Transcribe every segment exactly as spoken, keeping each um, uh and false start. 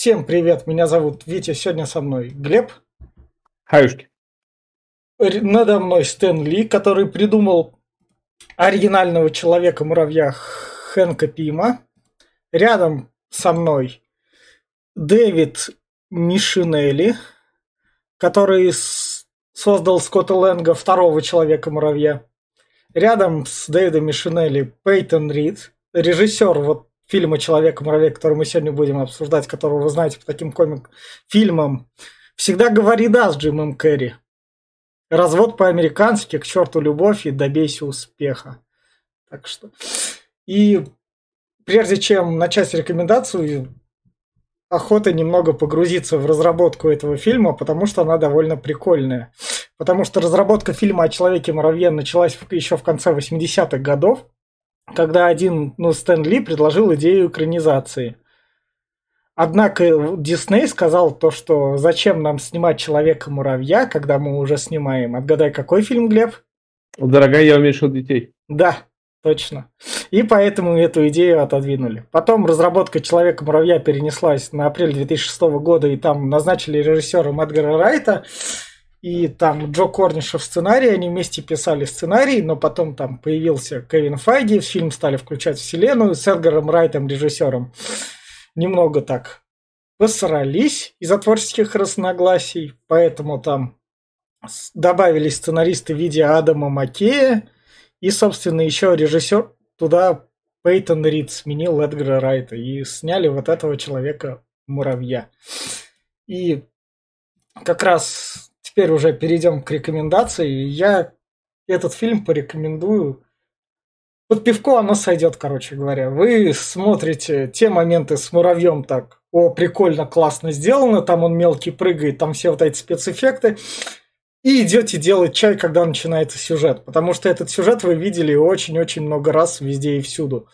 Всем привет, меня зовут Витя, сегодня со мной Глеб. Хаюшки. Надо мной Стэн Ли, который придумал оригинального Человека-муравья Хэнка Пима. Рядом со мной Дэвид Мишинелли, который создал Скотта Лэнга, второго Человека-муравья. Рядом с Дэвидом Мишинелли Пейтон Рид, режиссер вот фильма «Человек-муравей», который мы сегодня будем обсуждать, которого вы знаете по таким комик-фильмам. «Всегда говори да» с Джимом Керри. «Развод по-американски», «К черту любовь» и «Добейся успеха». Так что... И прежде чем начать рекомендацию, охота немного погрузиться в разработку этого фильма, потому что она довольно прикольная. Потому что разработка фильма о Человеке-муравье началась еще в конце восьмидесятых годов, когда один, ну, Стэн Ли предложил идею экранизации. Однако Дисней сказал то, что зачем нам снимать Человека-муравья, когда мы уже снимаем. Отгадай, какой фильм, Глеб? «Дорогая, я уменьшил детей». Да, точно. И поэтому эту идею отодвинули. Потом разработка Человека-муравья перенеслась на апрель две тысячи шестого года, и там назначили режиссером Эдгара Райта. И там Джо Корниша в сценарии, они вместе писали сценарий, но потом там появился Кевин Файги, в фильм стали включать вселенную с Эдгаром Райтом, режиссером. Немного так посрались из-за творческих разногласий, поэтому там добавились сценаристы в виде Адама Маккея, и, собственно, еще режиссер туда Пейтон Рид сменил Эдгара Райта, и сняли вот этого Человека-муравья. И как раз... Теперь уже перейдем к рекомендации. Я этот фильм порекомендую. Под пивко оно сойдет, короче говоря. Вы смотрите те моменты с муравьем так. О, прикольно, классно сделано. Там он мелкий прыгает, там все вот эти спецэффекты. И идете делать чай, когда начинается сюжет. Потому что этот сюжет вы видели очень-очень много раз везде и всюду.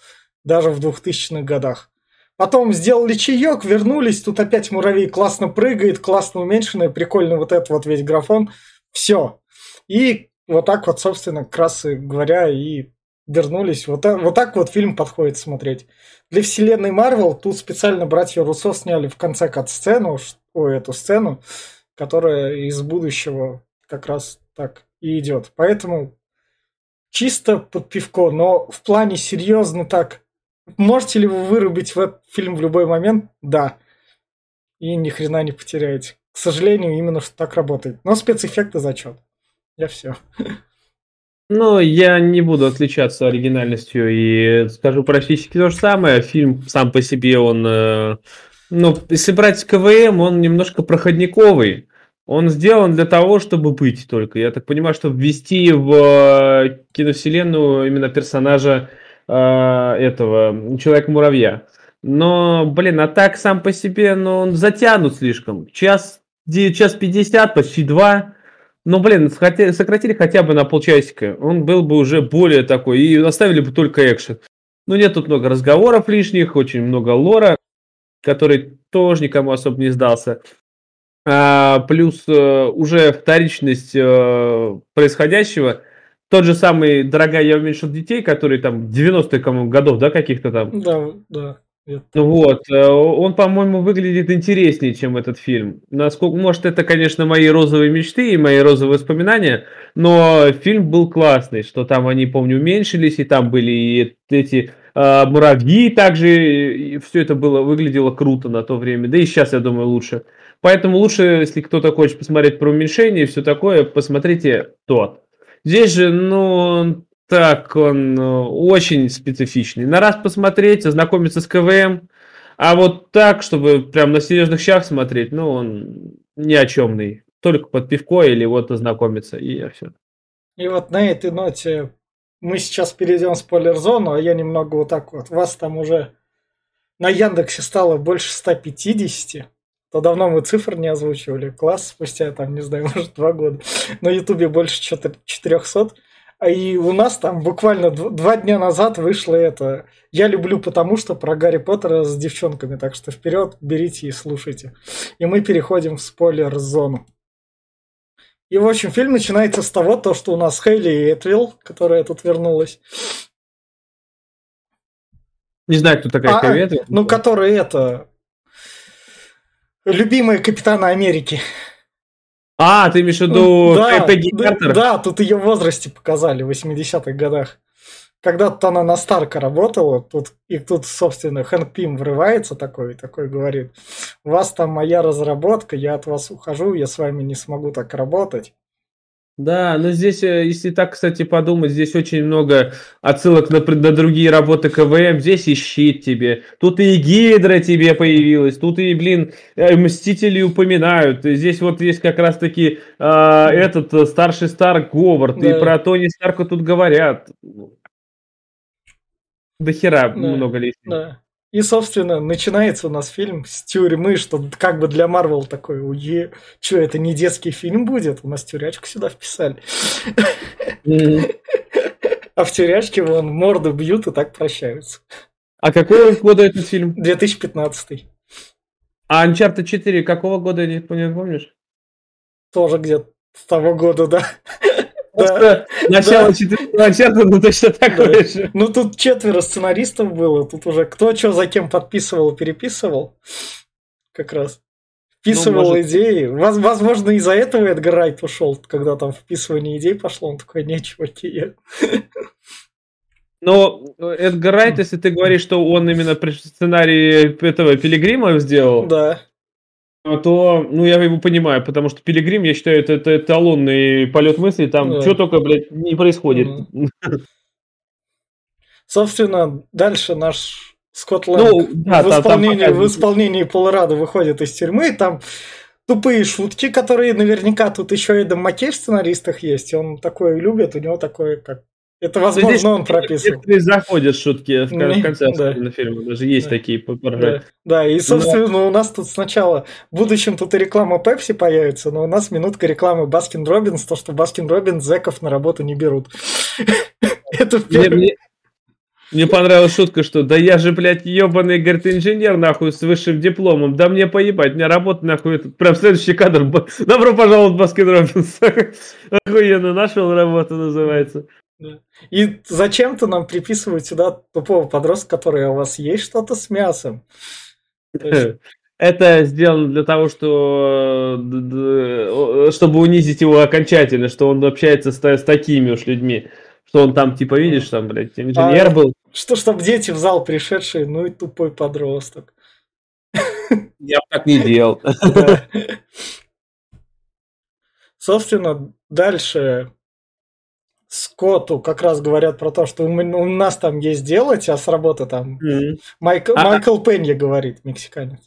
Даже в двухтысячных годах. Потом сделали чаек, вернулись, тут опять муравей классно прыгает, классно уменьшенный, прикольный вот этот вот весь графон. Все. И вот так вот, собственно, как раз говоря, и вернулись. Вот, вот так вот фильм подходит смотреть. Для вселенной Марвел тут специально братья Руссо сняли в конце кат-сцену, ой, эту сцену, которая из будущего как раз так и идет. Поэтому чисто под пивко, но в плане серьезно так... Можете ли вы вырубить в этот фильм в любой момент? Да. И ни хрена не потеряете. К сожалению, именно что так работает. Но спецэффекты зачет. Я все. Ну, я не буду отличаться оригинальностью и скажу практически то же самое. Фильм сам по себе, он... Ну, если брать КВМ, он немножко проходниковый. Он сделан для того, чтобы быть только. Я так понимаю, чтобы ввести в киновселенную именно персонажа этого Человека-муравья. Но, блин, а так сам по себе, ну, он затянут слишком. Час, час пятьдесят, почти два. Ну, блин, сократили хотя бы на полчасика. Он был бы уже более такой. И оставили бы только экшен. Ну, нет тут много разговоров лишних, очень много лора, который тоже никому особо не сдался. А, плюс а, уже вторичность а, происходящего. Тот же самый «Дорогая, я уменьшил детей», который там девяностых годов, да, каких-то там? Да, да. Вот. Он, по-моему, выглядит интереснее, чем этот фильм. Насколько, может, это, конечно, мои розовые мечты и мои розовые воспоминания, но фильм был классный, что там они, помню, уменьшились, и там были и эти э, муравьи также, и все это было, выглядело круто на то время, да и сейчас, я думаю, лучше. Поэтому лучше, если кто-то хочет посмотреть про уменьшение и все такое, посмотрите тот. Здесь же, ну, так, он очень специфичный. На раз посмотреть, ознакомиться с КВМ, а вот так, чтобы прям на серьезных щах смотреть, ну, он ни о чемный. Только под пивко или вот ознакомиться, и все. И вот на этой ноте мы сейчас перейдем в спойлер-зону, а я немного вот так вот. Вас там уже на Яндексе стало больше ста пятидесяти. То давно мы цифр не озвучивали. Класс, спустя, там, не знаю, может, два года. На Ютубе больше четырёхсот. И у нас там буквально два дня назад вышло это. Я люблю потому, что про Гарри Поттера с девчонками. Так что вперед, берите и слушайте. И мы переходим в спойлер-зону. И, в общем, фильм начинается с того, то, что у нас Хейли Этвилл, которая тут вернулась. Не знаю, кто такая Хейли Этвилл. Ну, которая это... любимая Капитана Америки. А, ты имеешь в виду Пегги Картер? Да, тут ее в возрасте показали в восьмидесятых годах. Когда-то она на Старка работала, тут, и тут, собственно, Хэнк Пим врывается такой и такой говорит: у вас там моя разработка, я от вас ухожу, я с вами не смогу так работать. Да, но здесь, если так, кстати, подумать, здесь очень много отсылок на, на другие работы КВМ. Здесь и Щит тебе, тут и Гидра тебе появилась, тут и, блин, Мстители упоминают. Здесь вот есть как раз-таки э, этот старший Старк Говард, да. И про Тони Старка тут говорят. До хера да, много лишних. Да. И, собственно, начинается у нас фильм с тюрьмы, что как бы для Марвел такой, уе, что это не детский фильм будет? У нас тюрячку сюда вписали. А в тюрячке вон морду бьют и так прощаются. А какого года этот фильм? две тысячи пятнадцатый. А Uncharted четыре какого года, не помнишь? Тоже где-то с того года, да. Да, начало да. четырнадцатого, ну точно такое да. же. Ну тут четверо сценаристов было, тут уже кто что за кем подписывал, переписывал, как раз. Вписывал ну, может... идеи. Возможно, из-за этого Эдгар Райт ушел, когда там вписывание идей пошло, он такой, не, чуваки, я... Но Эдгар Райт, если ты говоришь, что он именно при сценарии этого Пилигрима сделал... Да. То, ну, я его понимаю, потому что Пилигрим, я считаю, это, это эталонный полет мысли, там да. что только, блядь, не происходит. Да. Собственно, дальше наш Скотт Лэнг ну, да, в, да, исполнении, в исполнении Пола Радда выходит из тюрьмы, там тупые шутки, которые наверняка тут еще и Адам Маккей в сценаристах есть, он такое любит, у него такое, как... Это, возможно, здесь он прописывал. Здесь заходят шутки в конце да. фильма. Даже есть да. такие поражения. Да. да, и, собственно, да. у нас тут сначала... В будущем тут и реклама Пепси появится, но у нас минутка рекламы Баскин-Роббинс, то, что Баскин-Роббинс зэков на работу не берут. Это впервые... Мне понравилась шутка, что да я же, блядь, ебаный, говорит, инженер, нахуй, с высшим дипломом. Да мне поебать, мне работа, нахуй. Это... Прям следующий кадр. Добро пожаловать, Баскин-Роббинс. Охуенно, нашел работу, называется. И зачем-то нам приписывают сюда тупого подростка, который у вас есть что-то с мясом. Это сделано для того, что чтобы унизить его окончательно, что он общается с, с такими уж людьми, что он там типа видишь там, блядь, инженер а, был. Что, чтобы дети в зал пришедшие, ну и тупой подросток. Я бы так не делал. Да. Собственно, дальше. Скотту как раз говорят про то, что у нас там есть делать, а с работы там mm-hmm. Майк, а, Майкл Пенья говорит, мексиканец.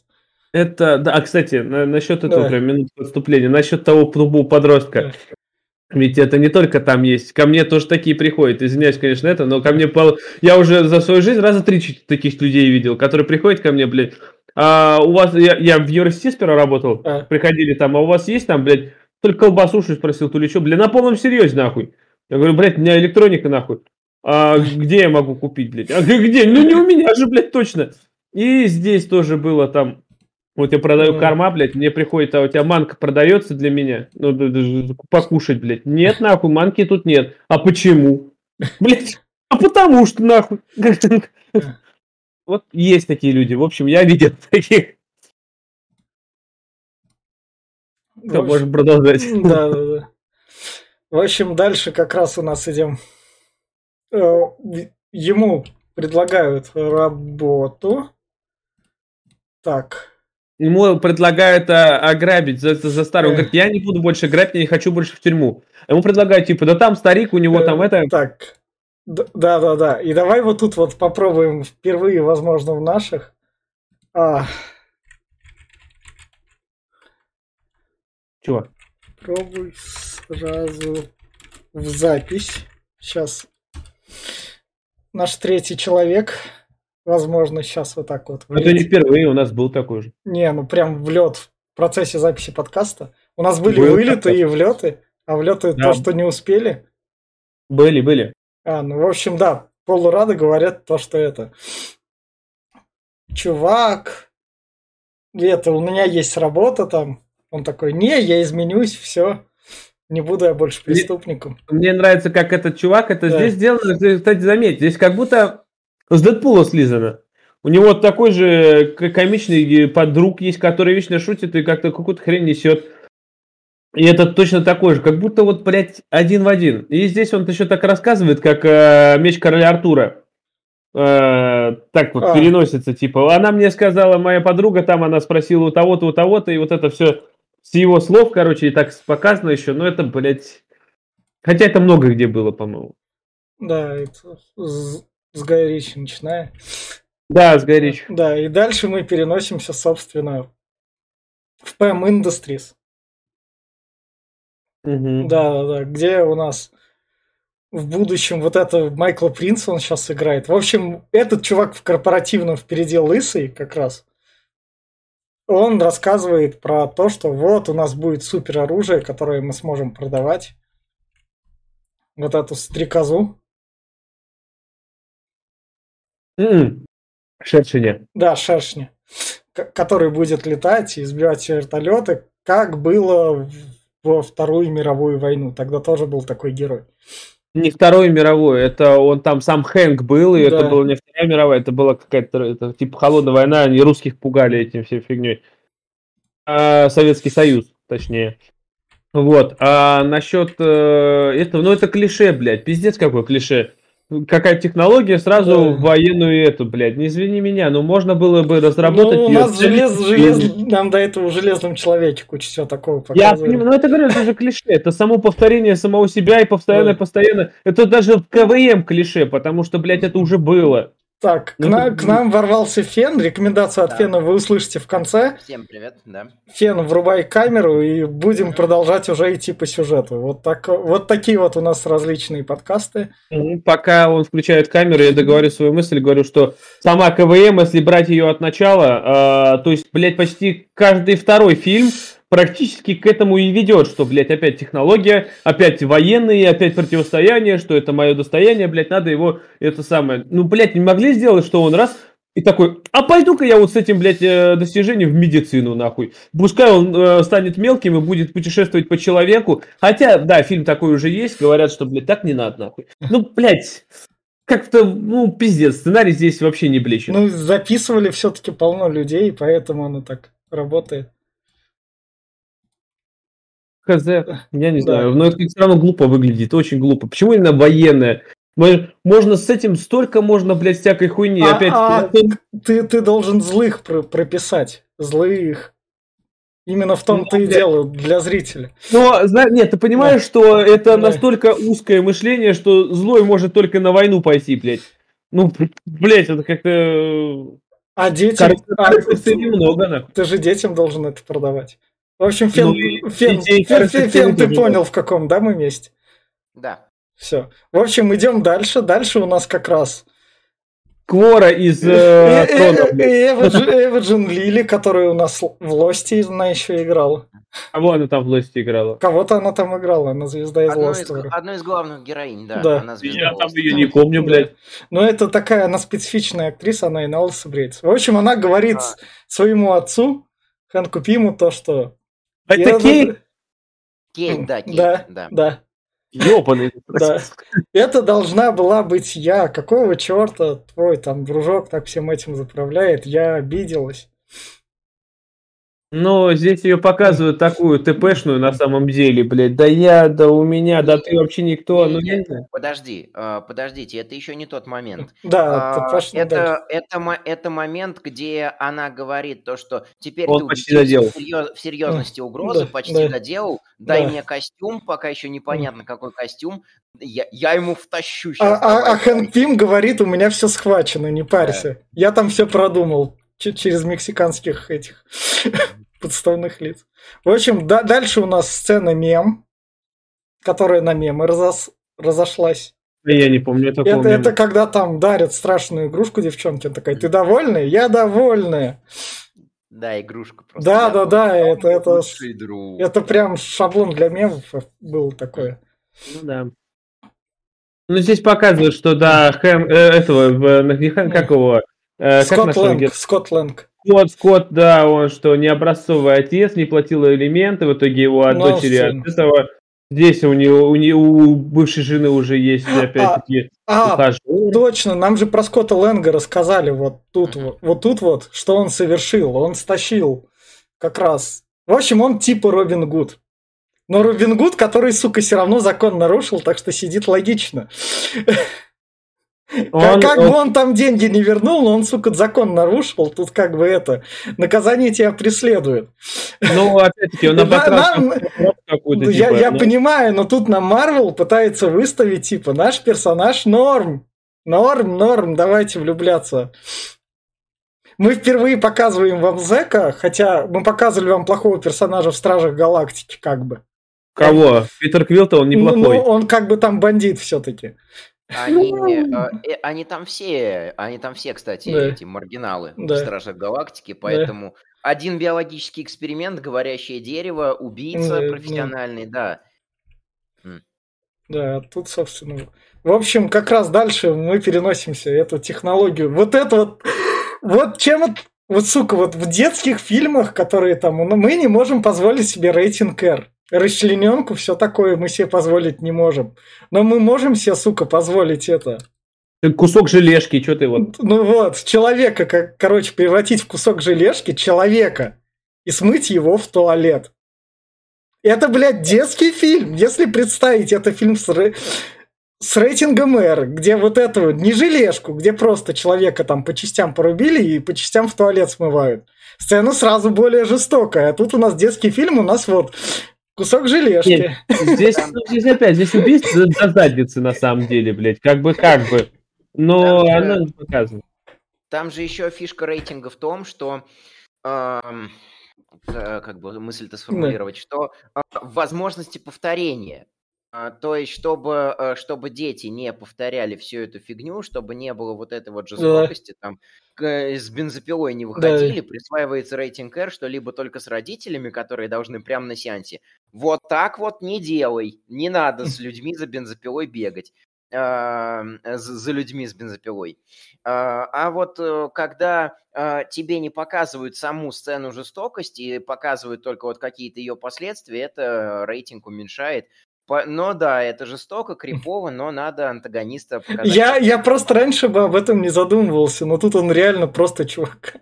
Это, да, кстати, на, насчет этого да. прям минутного отступления, насчет того тупого подростка. Да. Ведь это не только там есть. Ко мне тоже такие приходят. Извиняюсь, конечно, это, но ко мне... Я уже за свою жизнь раза три таких людей видел, которые приходят ко мне, блядь. А у вас... Я, я в юрсте сперва работал. А. Приходили там, а у вас есть там, блядь, только колбасу спросил, то ли что. Блядь, на полном серьезе, нахуй. Я говорю, блядь, у меня электроника нахуй. А где я могу купить, блядь? А где? Ну не у меня же, блядь, точно. И здесь тоже было там. Вот я продаю mm. корма, блядь, мне приходит, а у тебя манка продается для меня? Ну, покушать, блядь. Нет, нахуй, манки тут нет. А почему? Блядь, а потому что, нахуй. Вот есть такие люди. В общем, я видел таких. Все, можем продолжать. Да, да, да. В общем, дальше как раз у нас идем. Ему предлагают работу. Так. Ему предлагают а, ограбить за, за старую. Он говорит, я не буду больше грабить, я не хочу больше в тюрьму. Ему предлагают, типа, да там старик, у него там это... Так, да-да-да. И давай вот тут вот попробуем впервые, возможно, в наших... А... Чего? Пробуй сразу в запись. Сейчас. Наш третий человек. Возможно, сейчас вот так вот. Это не впервые, у нас был такой же. Не, ну прям влет в процессе записи подкаста. У нас были был вылеты подкаст. И влеты, а влеты да. то, что не успели. Были, были. А, ну в общем, да, Полу Радду говорят то, что это. Чувак, это, у меня есть работа там. Он такой, не, я изменюсь, все, не буду я больше преступником. Мне, мне нравится, как этот чувак это да. здесь делает. Кстати, заметь, здесь как будто с Дэдпула слизано. У него такой же комичный подруг есть, который вечно шутит и как-то какую-то хрень несет. И это точно такой же, как будто вот, блядь, один в один. И здесь он еще так рассказывает, как э, меч короля Артура. Э, так вот а. переносится, типа, она мне сказала, моя подруга, там она спросила у того-то, у того-то, и вот это все с его слов, короче, и так показано еще, но это, блядь... Хотя это много где было, по-моему. Да, это с, с Гая Ричи начиная. Да, с Гая Ричи. Да, и дальше мы переносимся, собственно, в пэм Industries. Угу. Да, да, да, где у нас в будущем вот это Майкла Принца он сейчас играет. В общем, этот чувак в корпоративном впереди лысый как раз. Он рассказывает про то, что вот у нас будет супероружие, которое мы сможем продавать. Вот эту стрекозу. Mm-hmm. Шершня. Да, шершня. К- который будет летать и сбивать вертолеты, как было во Вторую мировую войну. Тогда тоже был такой герой. Не Вторую мировую, это он там сам Хэнк был, и да. Это была не Вторая мировая, это была какая-то это, типа холодная война, они русских пугали этим всей фигней. А, Советский Союз, точнее. Вот, а насчет э, этого, ну это клише, блядь, пиздец какой клише. Какая технология сразу да. в военную эту, блядь, не извини меня, но можно было бы разработать... Ну, у нас желез, желез... нам до этого в «Железном человеке» куча всего такого показывали. Я понимаю, ну это, говорю, это же клише, это само повторение самого себя и постоянно-постоянно, да. это даже КВМ клише, потому что, блядь, это уже было. Так, ну, к, нам, ну, к нам ворвался Фен, рекомендацию от да. Фена вы услышите в конце. Всем привет, да. Фен, врубай камеру и будем продолжать уже идти по сюжету. Вот, так, вот такие вот у нас различные подкасты. Пока он включает камеру, я договорю свою мысль, говорю, что сама КВМ, если брать ее от начала, э, то есть, блядь, почти каждый второй фильм практически к этому и ведет, что, блядь, опять технология, опять военные, опять противостояние, что это мое достояние, блядь, надо его, это самое. Ну, блядь, не могли сделать, что он раз и такой, а пойду-ка я вот с этим, блядь, достижением в медицину, нахуй. Пускай он э, станет мелким и будет путешествовать по человеку. Хотя, да, фильм такой уже есть, говорят, что, блядь, так не надо, нахуй. Ну, блядь, как-то, ну, пиздец, сценарий здесь вообще не блещет. Ну, записывали все-таки полно людей, поэтому оно так работает. КЗ, я не знаю, да. но это все равно глупо выглядит, очень глупо. Почему именно военное? Можно с этим столько, можно, блядь, всякой хуйни. А, опять... а, ты, ты должен злых про- прописать, злых. Именно в том-то ну, и дело, для зрителя. Но, нет, ты понимаешь, да. что это да. настолько узкое мышление, что злой может только на войну пойти, блядь. Ну, блядь, это как-то... А детям... А, ты, немного, ты же детям должен это продавать. В общем, Фен, ну, Фен, детей, Фен, Фен, Фен ты понял, в каком, да, мы месте? Да. Все. В общем, идем дальше. Дальше у нас как раз... Квора из... Эванджелин Лилли, которая у нас в «Лости» она еще играла. Кого она там в «Лости» играла? Кого-то она там играла, она звезда из «Лостера». Одну из главных героинь, да. Я там ее не помню, блядь. Но это такая, она специфичная актриса, она и на лысо бреется. В общем, она говорит своему отцу, Хэнку Пиму, то, что... Это я... Кейт? Кейт, да, Кейт, да. да. да. Ёбаный. Да. Это должна была быть я. Какого черта твой там дружок так всем этим заправляет? Я обиделась. Но здесь ее показывают такую ТПшную на самом деле, блядь. Да я, да у меня, да ты вообще никто. Ну, я не знаю. Подожди, подождите, это еще не тот момент. Да, а, это, это, это момент, где она говорит то, что теперь он ты почти доделал. В серьезности угрозы, да, почти да. доделал, дай да. мне костюм, пока еще непонятно какой костюм, я, я ему втащу сейчас. А, а Хэнк Пим говорит, у меня все схвачено, не парься, да. я там все продумал. Через мексиканских этих подставных лиц. В общем, да, дальше у нас сцена мем, которая на мемы разос, разошлась. Я не помню такого это, мема. Это когда там дарят страшную игрушку девчонке, такая, ты довольная? Я довольная. Да, игрушка просто. Да, да, да, это, это, это прям шаблон для мемов был такое. Ну да. Ну здесь показывают, что да, хэм, э, этого, не хэм, как его... Э, Скотт Лэнг, Скотт Лэнг. Вот, Скотт, да, он что, не образцовый отец, не платил элементы, в итоге его от Но дочери сын. От этого Здесь у него, у него, у бывшей жены уже есть опять-таки а, ухаживание. А, точно, нам же про Скотта Лэнга рассказали вот тут mm-hmm. вот, вот тут вот, что он совершил, он стащил как раз. В общем, он типа Робин Гуд. Но Робин Гуд, который, сука, все равно закон нарушил, так что сидит логично. Он, как он... бы он там деньги не вернул, но он, сука, закон нарушил, тут как бы это, наказание тебя преследует. Ну, опять-таки, он обокрал какую-то... Я, типа, я ну... понимаю, но тут нам Марвел пытается выставить, типа, наш персонаж норм, норм, норм, давайте влюбляться. Мы впервые показываем вам Зэка, хотя мы показывали вам плохого персонажа в «Стражах Галактики», как бы. Кого? Питер Квилл-то он неплохой. Ну, он как бы там бандит все-таки. Они, э, они там все, они там все, кстати, да. эти маргиналы да. в «Стражах Галактики», поэтому да. один биологический эксперимент, говорящее дерево, убийца да, профессиональный, да. да. Да, тут, собственно... В общем, как раз дальше мы переносимся, эту технологию. Вот это вот... Вот чем... Вот, вот, сука, вот в детских фильмах, которые там... Мы не можем позволить себе рейтинг R. Расчлененку, все такое мы себе позволить не можем. Но мы можем себе, сука, позволить это. Кусок желешки, что ты вот... Ну вот, человека, как, короче, превратить в кусок желешки человека и смыть его в туалет. Это, блядь, детский фильм. Если представить, это фильм с, рей... с рейтингом R, где вот эту, не желешку, где просто человека там по частям порубили и по частям в туалет смывают. Сцена сразу более жестокая. А тут у нас детский фильм, у нас вот... Кусок желешки. Нет, здесь, здесь опять, здесь убийство за задницы на самом деле, блядь, как бы, как бы. Но там она же, показана. Там же еще фишка рейтинга в том, что, э, как бы мысль-то сформулировать, да. что э, возможности повторения. Э, то есть, чтобы, э, чтобы дети не повторяли всю эту фигню, чтобы не было вот этой вот жестокости, да. там, с бензопилой не выходили, да. присваивается рейтинг R, что либо только с родителями, которые должны прямо на сеансе. Вот так вот не делай. Не надо с людьми за бензопилой бегать. За людьми с бензопилой. А вот когда тебе не показывают саму сцену жестокости, показывают только вот какие-то ее последствия, это рейтинг уменьшает. Но да, это жестоко, крипово, но надо антагониста показать. Я, я просто раньше бы об этом не задумывался, но тут он реально просто чувак.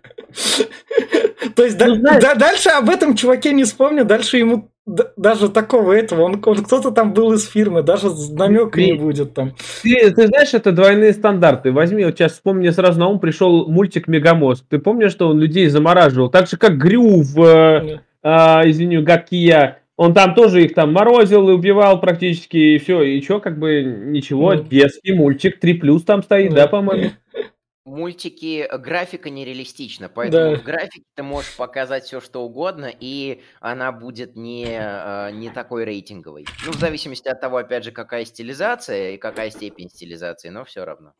То есть дальше об этом чуваке не вспомню, дальше ему даже такого этого, он кто-то там был из фирмы, даже намека не будет там. Ты знаешь, это двойные стандарты. Возьми, вот сейчас вспомни, сразу на ум пришел мультик «Мегамозг». Ты помнишь, что он людей замораживал? Так же, как Грю в «Извини, гадкий я». Он там тоже их там морозил и убивал практически, и все, и что, как бы ничего, mm. детский мультик, три плюс там стоит, mm. да, по-моему? Мультики, графика нереалистична, поэтому да. в графике ты можешь показать все, что угодно, и она будет не, не такой рейтинговой. Ну, в зависимости от того, опять же, какая стилизация и какая степень стилизации, но все равно.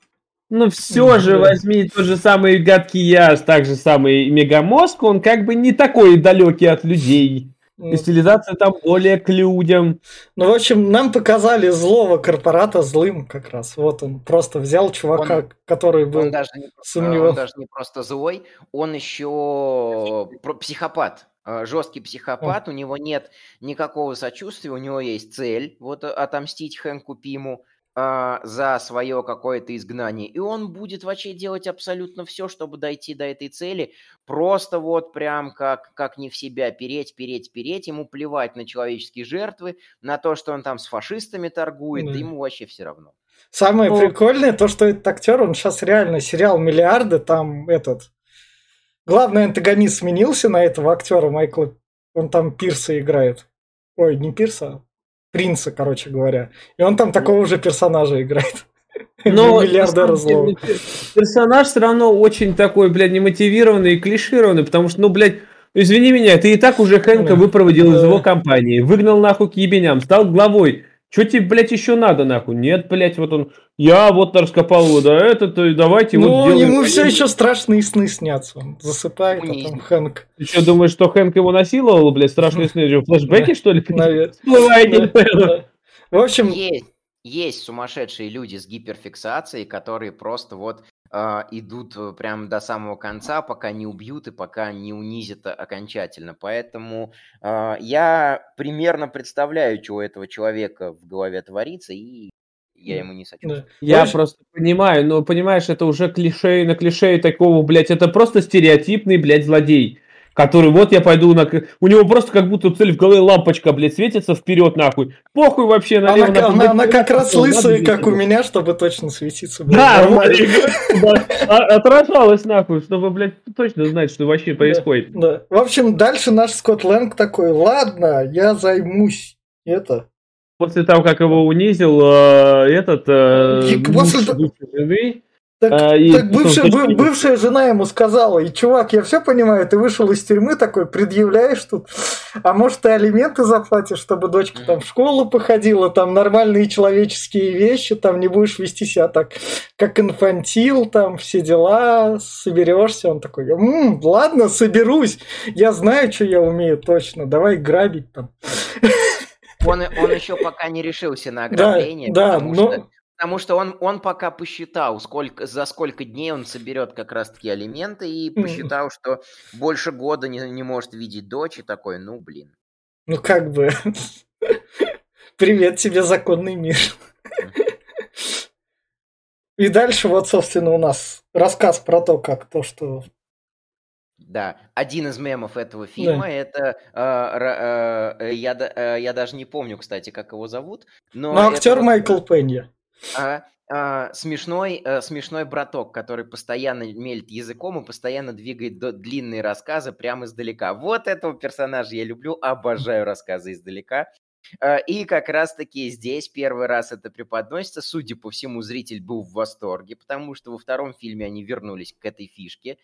Ну, все же, возьми тот же самый гадкий я, так же самый Мегамозг, он как бы не такой далекий от людей. И стилизация там более к людям. Ну, в общем, нам показали злого корпората злым как раз. Вот он просто взял чувака, он, который был он даже не, сомневался. Он даже не просто злой, он еще психопат. Жесткий психопат, он. У него нет никакого сочувствия, у него есть цель вот отомстить Хэнку Пиму э, за свое какое-то изгнание. И он будет вообще делать абсолютно все, чтобы дойти до этой цели. Просто вот прям как, как не в себя, переть, переть, переть. Ему плевать на человеческие жертвы, на то, что он там с фашистами торгует, да. ему вообще все равно. Самое ну, прикольное то, что этот актер, он сейчас реально сериал «Миллиарды», там этот... Главный антагонист сменился на этого актера Майкла, он там Пирса играет. Ой, не Пирса, а Принца, короче говоря. И он там такого же персонажа играет. Но персонаж все равно очень такой, блядь, немотивированный и клишированный, потому что, ну, блядь, извини меня, ты и так уже Хэнка выпроводил из его компании, выгнал нахуй к ебеням, стал главой. Чё тебе, блядь, еще надо, нахуй? Нет, блядь, вот он, я вот раскопал вот это-то, и давайте ну, вот делаем... Ну, ему все еще страшные сны снятся, он засыпает, а там Хэнк... Ты что, думаешь, что Хэнк его насиловал, блядь, страшные сны? Флэшбеки, что ли? Наверное. В общем... Есть сумасшедшие люди с гиперфиксацией, которые просто вот идут прям до самого конца, пока не убьют и пока не унизят окончательно. Поэтому э, я примерно представляю, что у этого человека в голове творится, и я ему не сочувствую. Я Знаешь? просто понимаю, но понимаешь, это уже клише на клише такого, блядь, это просто стереотипный, блядь, злодей, который вот я пойду на... У него просто как будто цель в голове лампочка, блядь, светится вперед, нахуй. Похуй вообще, налево, она, нахуй. Она, она как раз лысая, как у меня, чтобы точно светиться. Блядь. Да, смотри, отражалась, нахуй, чтобы, блядь, точно знать, что вообще происходит. Да, да. В общем, дальше наш Скотт Лэнг такой: ладно, я займусь. Это... После того, как его унизил э, этот... Э, после... муж, жены, Так, а, так и, бывшая, быв, бывшая жена ему сказала: и, чувак, я все понимаю, ты вышел из тюрьмы такой, предъявляешь тут, а может, ты алименты заплатишь, чтобы дочка там в школу походила, там нормальные человеческие вещи, там не будешь вести себя так, как инфантил, там все дела, соберешься. Он такой: м-м, ладно, соберусь, я знаю, что я умею точно, давай грабить там. Он, он еще пока не решился на ограбление, да, потому да, но... что... Потому что он, он пока посчитал, сколько, за сколько дней он соберет как раз-таки алименты, и посчитал, что больше года не, не может видеть дочь, и такой: ну, блин. Ну, как бы. Привет тебе, законный мир. И дальше вот, собственно, у нас рассказ про то, как то, что... Да, один из мемов этого фильма, да. это, э, э, я, э, я даже не помню, кстати, как его зовут. Но, но актер это... Майкл Пенья. А, а, смешной, а, смешной браток, который постоянно мелет языком и постоянно двигает до, длинные рассказы прямо издалека. Вот этого персонажа я люблю, обожаю рассказы издалека. А, и как раз-таки здесь первый раз это преподносится. Судя по всему, зритель был в восторге, потому что во втором фильме они вернулись к этой фишке.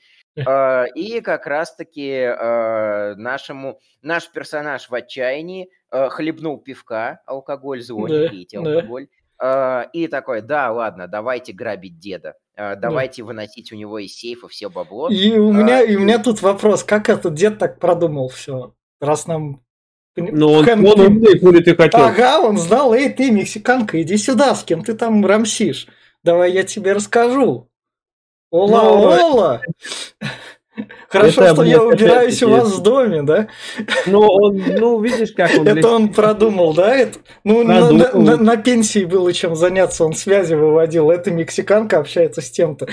А, и как раз-таки а, нашему, наш персонаж в отчаянии а, хлебнул пивка, алкоголь, зло не пить, алкоголь. И такой: да, ладно, давайте грабить деда, давайте да. выносить у него из сейфа все бабло. И у меня, а, и у меня тут вопрос, как этот дед так продумал все, раз нам... Ну, он, Хэн... он умный, хули ты хотел. Ага, он знал: эй, ты, мексиканка, иди сюда, с кем ты там рамсишь, давай я тебе расскажу. Ола-ола! Но... Хорошо, это что я убираюсь у вас в доме, да? Ну, он, ну, видишь, как он... Это он продумал, да? Это, ну, на, на, на пенсии было чем заняться, он связи выводил. Эта мексиканка общается с тем-то.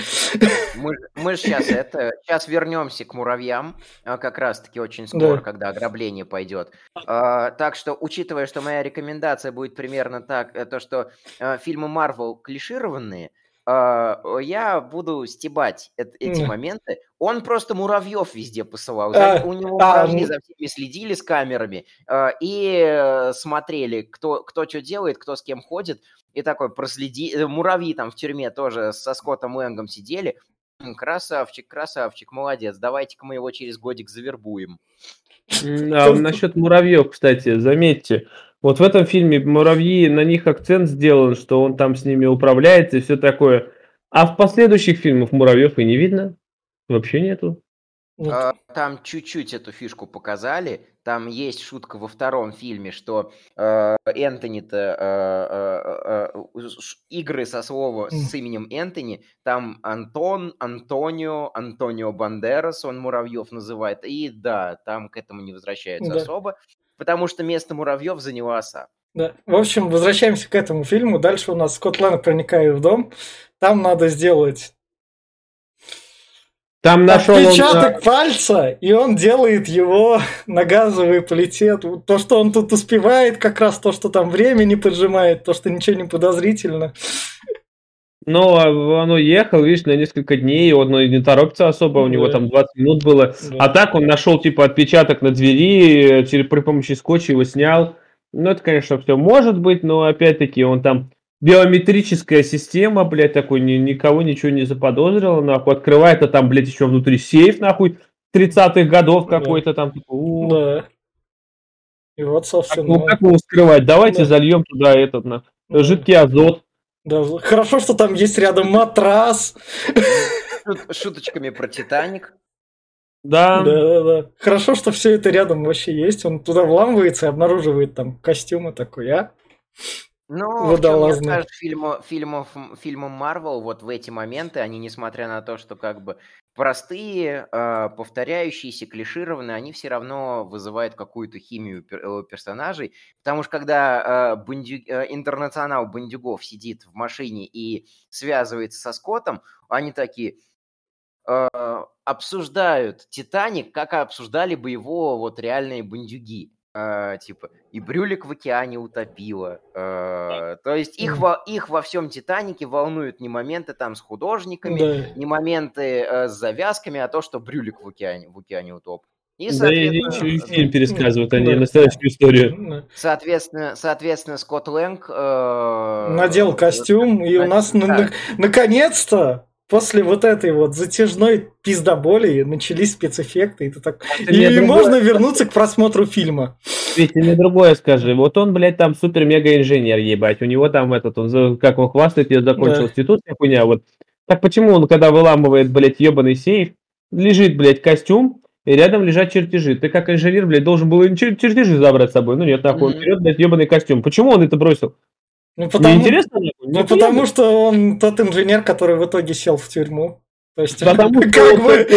Мы, мы сейчас, это, сейчас вернемся к муравьям, как раз-таки очень скоро, да. когда ограбление пойдет. А, так что, учитывая, что моя рекомендация будет примерно так, то, что а, фильмы Marvel клишированные, Uh, я буду стебать эт- эти mm. моменты. Он просто муравьев везде посылал. Uh, У него муравьи uh, за всеми следили с камерами uh, и смотрели, кто, кто что делает, кто с кем ходит. И такой проследи... Муравьи там в тюрьме тоже со Скоттом Лэнгом сидели. Красавчик, красавчик, молодец. Давайте-ка мы его через годик завербуем. А насчет муравьев, кстати, заметьте, вот в этом фильме муравьи, на них акцент сделан, что он там с ними управляется и все такое. А в последующих фильмах муравьев и не видно. Вообще нету. Вот. Там чуть-чуть эту фишку показали. Там есть шутка во втором фильме, что э, Энтони-то... Э, э, э, игры со словом, с именем Энтони. Там Антон, Антонио, Антонио Бандерас, он муравьев называет. И да, там к этому не возвращаются да. особо. Потому что место муравьев заняла оса. Да. В общем, возвращаемся к этому фильму. Дальше у нас Скотт Лэнг проникает в дом. Там надо сделать... Там нашел отпечаток он... пальца, и он делает его на газовой плите. То, что он тут успевает, как раз то, что там время не поджимает, то, что ничего не подозрительно. Ну, он уехал, видишь, на несколько дней, он не торопится особо, у него там двадцать минут было. А так он нашел, типа, отпечаток на двери, при помощи скотча его снял. Ну, это, конечно, все может быть, но, опять-таки, он там... Биометрическая система, блядь, такой, никого ничего не заподозрила, нахуй, открывает, а там, блядь, еще внутри сейф, нахуй, тридцатых годов какой-то там. Да. И вот, собственно... Ну, как его скрывать? Давайте зальем туда этот, на жидкий азот. Да, хорошо, что там есть рядом матрас. Шуточками про «Титаник». Да. Да, да, да. Хорошо, что все это рядом вообще есть, он туда вламывается и обнаруживает там костюмы такой, а... Ну, мне кажется, фильмов, фильмов, фильмом Marvel вот в эти моменты, они, несмотря на то, что как бы простые, повторяющиеся, клишированные, они все равно вызывают какую-то химию персонажей. Потому что когда бандю... интернационал бандюгов сидит в машине и связывается со Скоттом, они такие... обсуждают «Титаник», как обсуждали бы его вот реальные бандюги. Э, типа, и Брюлик в океане утопило. Э, то есть их, во, их во всем «Титанике» волнуют не моменты там с художниками, да. не моменты э, с завязками, а то, что Брюлик в океане, в океане утоп. И, соответственно, да, и еще и фильм пересказывают, они да, настоящую да. историю. Соответственно, соответственно Скотт Лэнг... Э, надел костюм, э, и у нас да. на, на, наконец-то после вот этой вот затяжной пиздоболи начались спецэффекты. И, ты так... а и другое... можно вернуться к просмотру фильма. Ведь ты мне другое скажи. Вот он, блядь, там супер-мега-инженер, ебать. У него там этот, он, как он хвастает, я закончил да. институт, я хуйня. Вот. Так почему он, когда выламывает, блядь, ебаный сейф, лежит, блядь, костюм, и рядом лежат чертежи. Ты как инженер, блядь, должен был чертежи забрать с собой. Ну нет, нахуй, mm-hmm. вперед, блядь, ебаный костюм. Почему он это бросил? Ну, потому, ну, потому что он тот инженер, который в итоге сел в тюрьму. То есть, потому, что он, бы...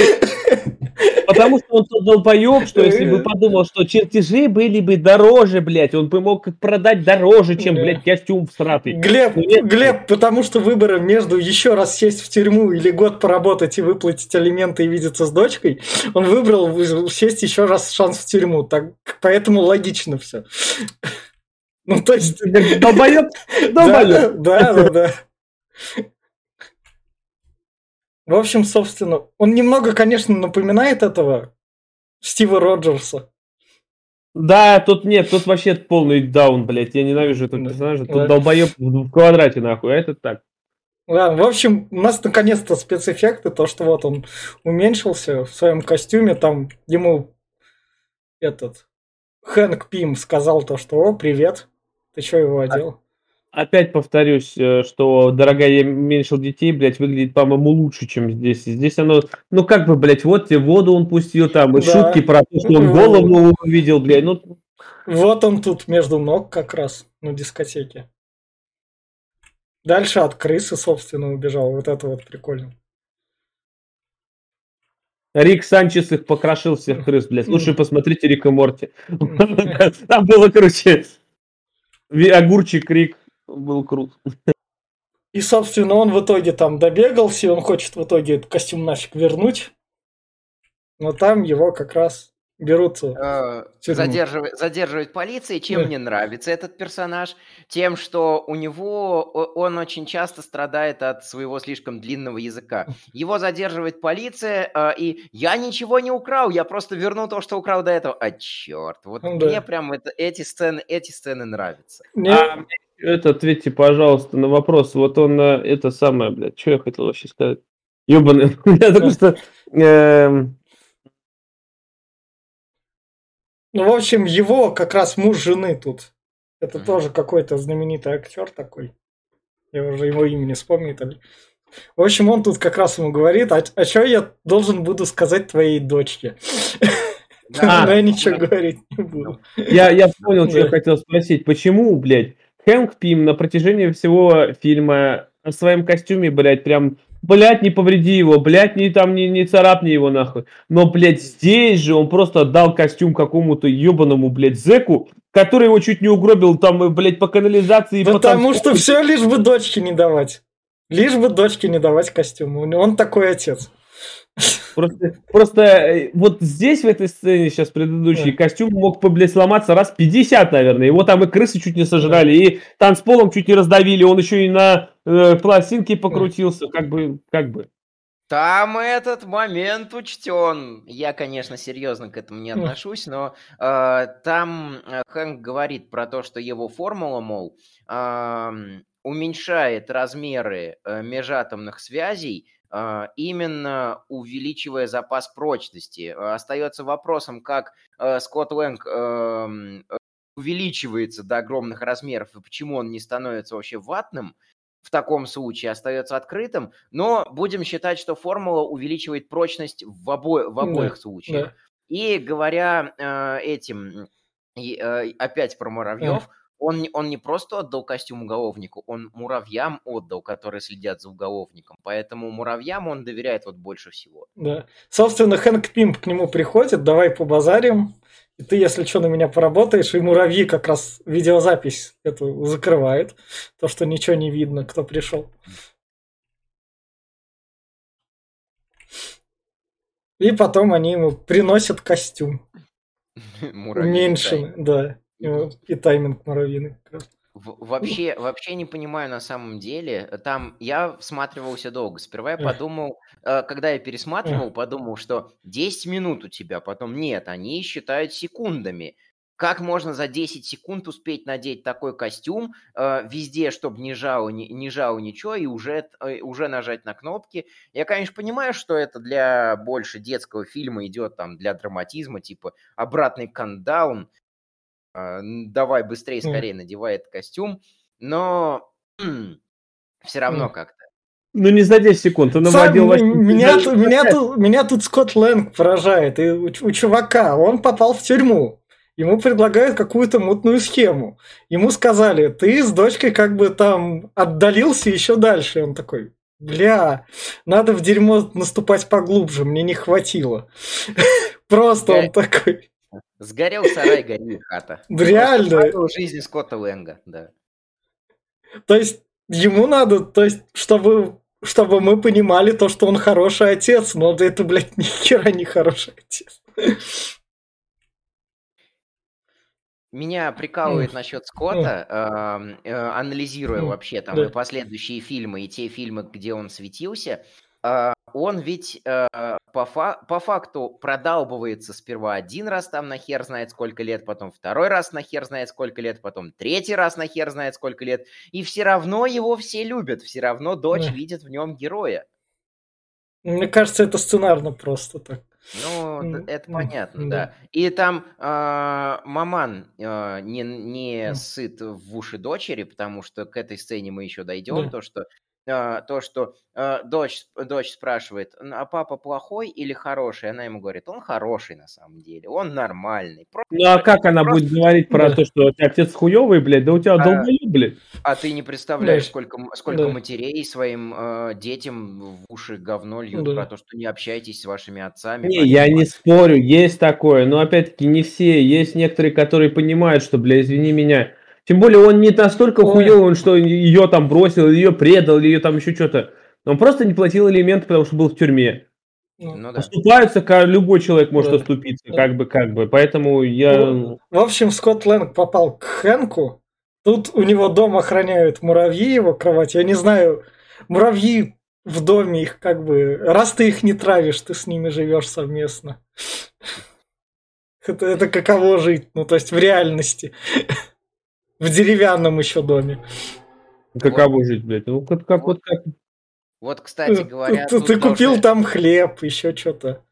потому что он тот долбоеб, что если бы подумал, что чертежи были бы дороже, блядь, он бы мог продать дороже, чем, блядь, костюм всратый. Глеб, Глеб, потому что выборы между еще раз сесть в тюрьму или год поработать и выплатить алименты и видеться с дочкой, он выбрал сесть еще раз шанс в тюрьму. Так, поэтому логично все. Ну, то есть... Долбоёб? Долбоёб. Да, да, да. В общем, собственно, он немного, конечно, напоминает этого Стива Роджерса. Да, тут нет, тут вообще полный даун, блядь. Я ненавижу этого персонажа. Тут долбоёб в квадрате, нахуй, а этот так. Да, в общем, у нас наконец-то спецэффекты, то, что вот он уменьшился в своем костюме, там ему этот... Хэнк Пим сказал то, что «О, привет, ты чё его одел?» Опять повторюсь, что «Дорогая, я уменьшил детей», блядь, выглядит, по-моему, лучше, чем здесь. Здесь оно, ну как бы, блядь, вот тебе воду он пустил, там, и да. шутки про то, что он голову увидел, блядь. Ну... Вот он тут между ног как раз на дискотеке. Дальше от крысы, собственно, убежал. Вот это вот прикольно. Рик Санчес их покрошил всех крыс, блядь. Лучше посмотрите Рик и Морти. Там было круче. Огурчик Рик был крут. И, собственно, он в итоге там добегался, и он хочет в итоге этот костюм нафиг вернуть. Но там его как раз берутся. Задерживает, задерживает полиция. Чем да. мне нравится этот персонаж? Тем, что у него он очень часто страдает от своего слишком длинного языка. Его задерживает полиция, и я ничего не украл, я просто верну то, что украл до этого. А черт, вот да. мне прям это, эти сцены, эти сцены нравятся. А, это ответьте, пожалуйста, на вопрос. Вот он это самое, блядь, что я хотел вообще сказать? Ёбаный, я только что... Ну, в общем, его как раз муж жены тут. Это mm-hmm. тоже какой-то знаменитый актер такой. Я уже его имя не вспомню. В общем, он тут как раз ему говорит, а, а что я должен буду сказать твоей дочке? Но я ничего говорить не буду. Я вспомнил, что я хотел спросить. Почему, блядь, Хэнк Пим на протяжении всего фильма в своем костюме, блядь, прям... Блядь, не повреди его, блядь, не, там, не, не царапни его нахуй. Но, блядь, здесь же он просто отдал костюм какому-то ебаному, блядь, зэку, который его чуть не угробил там, блядь, по канализации. Потому потом... что все лишь бы дочке не давать. Лишь бы дочке не давать костюм. Он такой отец. Просто, просто вот здесь, в этой сцене сейчас предыдущий, да. костюм мог, блядь, сломаться раз пятьдесят, наверное. Его там и крысы чуть не сожрали, да. и танцполом чуть не раздавили. Он еще и на э, пластинке покрутился. Да. Как бы, как бы. Там этот момент учтен. Я, конечно, серьезно к этому не отношусь, но э, там Хэнк говорит про то, что его формула, мол, э, уменьшает размеры э, межатомных связей, именно увеличивая запас прочности. Остается вопросом, как Скотт Лэнг увеличивается до огромных размеров и почему он не становится вообще ватным. В таком случае остается открытым, но будем считать, что формула увеличивает прочность в, обо... в обоих да, случаях. Да. И говоря этим опять про муравьев, да. он, он не просто отдал костюм уголовнику, он муравьям отдал, которые следят за уголовником. Поэтому муравьям он доверяет вот больше всего. Да. Собственно, Хэнк Пим к нему приходит, давай побазарим. И ты, если что, на меня поработаешь, и муравьи как раз видеозапись эту закрывает. То, что ничего не видно, кто пришел. И потом они ему приносят костюм. Уменьшенный, да. И тайминг муравьиный. Вообще, вообще не понимаю на самом деле. Там я всматривался долго. Сперва я подумал, когда я пересматривал, подумал, что десять минут у тебя, потом нет, они считают секундами. Как можно за десять секунд успеть надеть такой костюм э, везде, чтобы не жало, не, не жало ничего, и уже, э, уже нажать на кнопки? Я, конечно, понимаю, что это для больше детского фильма идет, там, для драматизма, типа обратный кантдаун, э, давай быстрее, скорее mm. надевай этот костюм, но м-м, все равно mm. как-то. Ну, не за десять секунд, он наводил восемь. Меня, меня, меня, тут, меня тут Скотт Лэнг поражает, и у, у чувака, он попал в тюрьму. Ему предлагают какую-то мутную схему. Ему сказали, ты с дочкой как бы там отдалился еще дальше. И он такой, бля, надо в дерьмо наступать поглубже, мне не хватило. Просто он такой... Сгорел сарай, горит хата. Реально. Жизнь Скотта Лэнга, да. То есть ему надо, то есть, чтобы... чтобы мы понимали то, что он хороший отец, но это, блядь, ни хера не хороший отец. Меня прикалывает насчет Скотта, э, э, анализируя вообще там да. и последующие фильмы, и те фильмы, где он светился, э, он ведь э, по, фа- по факту продалбывается сперва один раз там на хер знает сколько лет, потом второй раз на хер знает сколько лет, потом третий раз на хер знает сколько лет, и все равно его все любят, все равно дочь да. видит в нем героя. Мне кажется, это сценарно просто так. Ну, mm-hmm. это понятно, mm-hmm. да. И там э, маман э, не, не mm-hmm. сыт в уши дочери, потому что к этой сцене мы еще дойдем, mm-hmm. то, что, э, то, что э, дочь, дочь спрашивает, а папа плохой или хороший? Она ему говорит, он хороший на самом деле, он нормальный. Просто, ну, а как она просто... будет говорить про да. то, что ты отец хуёвый, блядь, да у тебя а... долбоёб, блядь. А ты не представляешь, да. сколько, сколько да. матерей своим э, детям в уши говно льют да. про то, что не общайтесь с вашими отцами. Не, я не спорю, есть такое, но опять-таки не все. Есть некоторые, которые понимают, что, бля, извини меня. Тем более он не настолько хуёвый, что ее там бросил, ее предал, ее там еще что-то. Он просто не платил элементы, потому что был в тюрьме. Ну, оступаются, да. любой человек может да. оступиться, как бы, как бы. Поэтому я... Ну, в общем, Скотт Лэнг попал к Хэнку. Тут у него дом охраняют муравьи, его кровать. Я не знаю, муравьи в доме их как бы... Раз ты их не травишь, ты с ними живешь совместно. Это, это каково жить? Ну, то есть в реальности. В деревянном еще доме. Каково вот. Жить, блядь? Ну, как, как, вот, как... вот, кстати говоря... Ты, ты купил должны... там хлеб, еще что-то.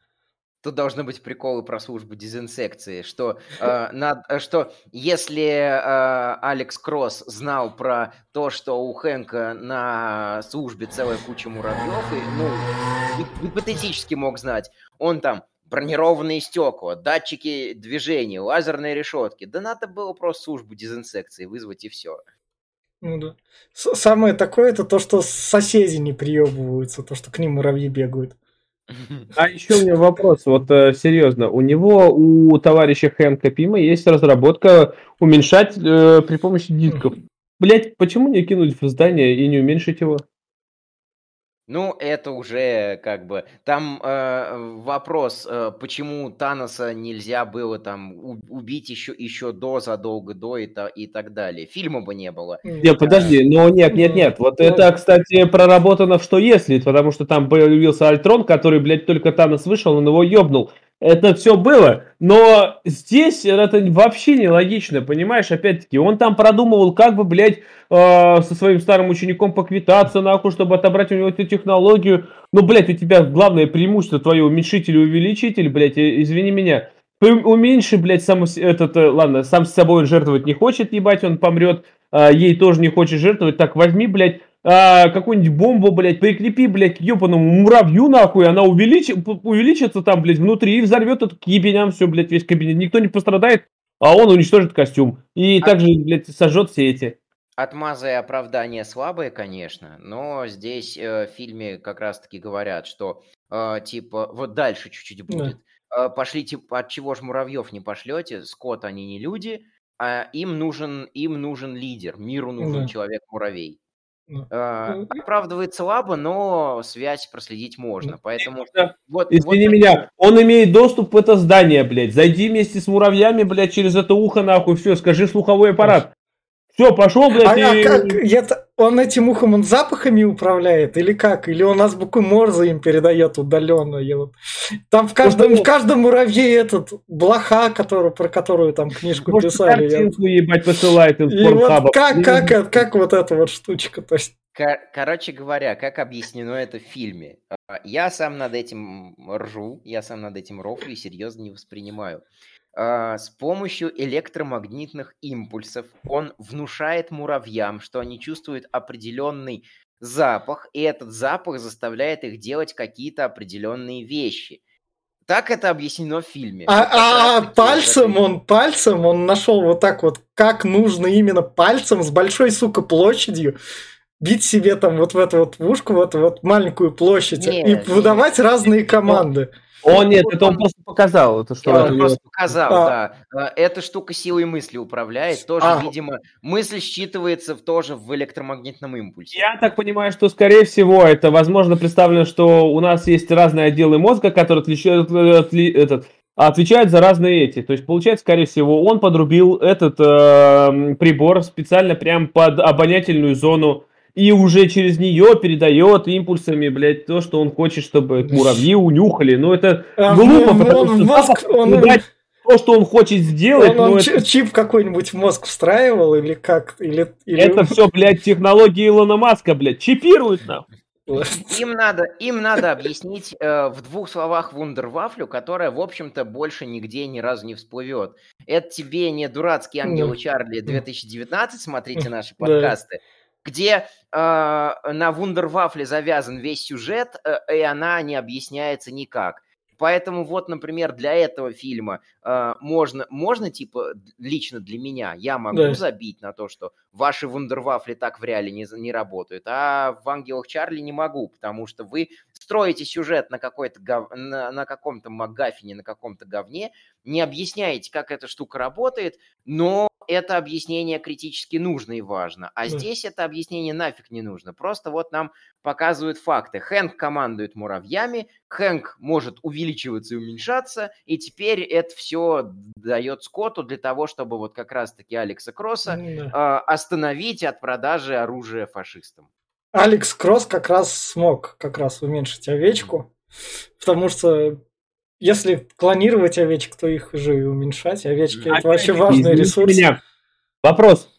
Тут должны быть приколы про службу дезинсекции, что, э, над, что если э, Алекс Кросс знал про то, что у Хэнка на службе целая куча муравьев, и, ну, гипотетически мог знать, он там бронированные стекла, датчики движения, лазерные решетки, да надо было просто службу дезинсекции вызвать и все. Ну да. Самое такое это то, что соседи не приебываются, то, что к ним муравьи бегают. А еще у меня вопрос, вот серьезно, у него, у товарища Хэнка Пима есть разработка уменьшать э, при помощи дисков. Блять, почему не кинуть в здание и не уменьшить его? Ну, это уже как бы... Там э, вопрос, э, почему Таноса нельзя было там убить еще, еще до, задолго до и, та, и так далее. Фильма бы не было. Нет, подожди, но нет, нет, нет. Вот это, кстати, проработано в «Что если», потому что там появился Альтрон, который, блядь, только Танос вышел, он его ёбнул. Это все было, но здесь это вообще нелогично, понимаешь, опять-таки, он там продумывал, как бы, блядь, э, со своим старым учеником поквитаться, нахуй, чтобы отобрать у него эту технологию, ну, блядь, у тебя главное преимущество твое, уменьшитель и увеличитель, блядь, извини меня, ты уменьши, блядь, сам, этот, ладно, сам с собой он жертвовать не хочет, ебать, он помрет, э, ей тоже не хочет жертвовать, так, возьми, блядь, А, какую-нибудь бомбу, блядь, прикрепи, блядь, к ёбаному муравью, нахуй, она увелич... увеличится там, блядь, внутри и взорвет этот к ебеням все, блядь, весь кабинет. Никто не пострадает, а он уничтожит костюм. И От... также, блядь, сожжет все эти. Отмазы и оправдания слабые, конечно, но здесь э, в фильме как раз-таки говорят, что э, типа вот дальше чуть-чуть будет. Да. Э, пошлите, от чего ж муравьев не пошлете? Скотт, они не люди, а им нужен, им нужен лидер, миру нужен да. человек-муравей. Да. Э, оправдывает слабо, но связь проследить можно, да. поэтому... Да. Вот, Извини вот... меня, он имеет доступ в это здание, блядь, зайди вместе с муравьями, блядь, через это ухо, нахуй, все, скажи слуховой аппарат. Все, пошел, блядь, а, и... А как? Это, он этим ухом, он запахами управляет? Или как? Или он азбуку Морзе им передает удаленно? Там в каждом, ну, в каждом муравье этот блоха, который, про которую там книжку может, писали. Картинку, я... ебать, посылает из и вот как, как, как вот эта вот штучка? То есть... Кор- короче говоря, как объяснено это в фильме? Я сам над этим ржу, я сам над этим рофлю и серьезно не воспринимаю. С помощью электромагнитных импульсов он внушает муравьям, что они чувствуют определенный запах, и этот запах заставляет их делать какие-то определенные вещи. Так это объяснено в фильме. А, а пальцем он, пальцем он нашел вот так вот, как нужно именно пальцем с большой, сука, площадью бить себе там вот в эту вот в ушку, вот, вот маленькую площадь нет, и выдавать нет, разные нет, команды. О, нет, это он просто показал. Это что? Он просто показал, а. да. Эта штука силой мысли управляет. Тоже, а. видимо, мысль считывается тоже в электромагнитном импульсе. Я так понимаю, что, скорее всего, это, возможно, представлено, что у нас есть разные отделы мозга, которые отличают, отли, этот, отвечают за разные эти. То есть, получается, скорее всего, он подрубил этот э, прибор специально прям под обонятельную зону. И уже через нее передает импульсами, блядь, то, что он хочет, чтобы муравьи унюхали. Ну, это а, глупо, он, потому он что мозг, он, то, что он хочет сделать... Он, он это... чип какой-нибудь в мозг встраивал или как? Или, или... Это все, блядь, технологии Илона Маска, блядь, чипируют нахуй. Им надо, им надо объяснить э, в двух словах вундервафлю, которая, в общем-то, больше нигде ни разу не всплывет. Это тебе не дурацкий ангел Чарли две тысячи девятнадцать, смотрите наши подкасты. Где э, на вундервафле завязан весь сюжет, э, и она не объясняется никак. Поэтому вот, например, для этого фильма э, можно, можно, типа, лично для меня, я могу да. забить на то, что ваши вундервафли так в реале не, не работают, а в «Ангелах Чарли» не могу, потому что вы строите сюжет на, какой-то гов... на, на каком-то макгаффине, на каком-то говне, не объясняете, как эта штука работает, но это объяснение критически нужно и важно. А да. здесь это объяснение нафиг не нужно. Просто вот нам показывают факты. Хэнк командует муравьями, Хэнк может увеличиваться и уменьшаться, и теперь это все дает Скотту для того, чтобы вот как раз-таки Алекса Кросса да. э, остановить от продажи оружия фашистам. Алекс Кросс как раз смог как раз уменьшить овечку, потому что если клонировать овечек, то их же и уменьшать. Овечки а это вообще важный ресурс. Меня. Вопрос.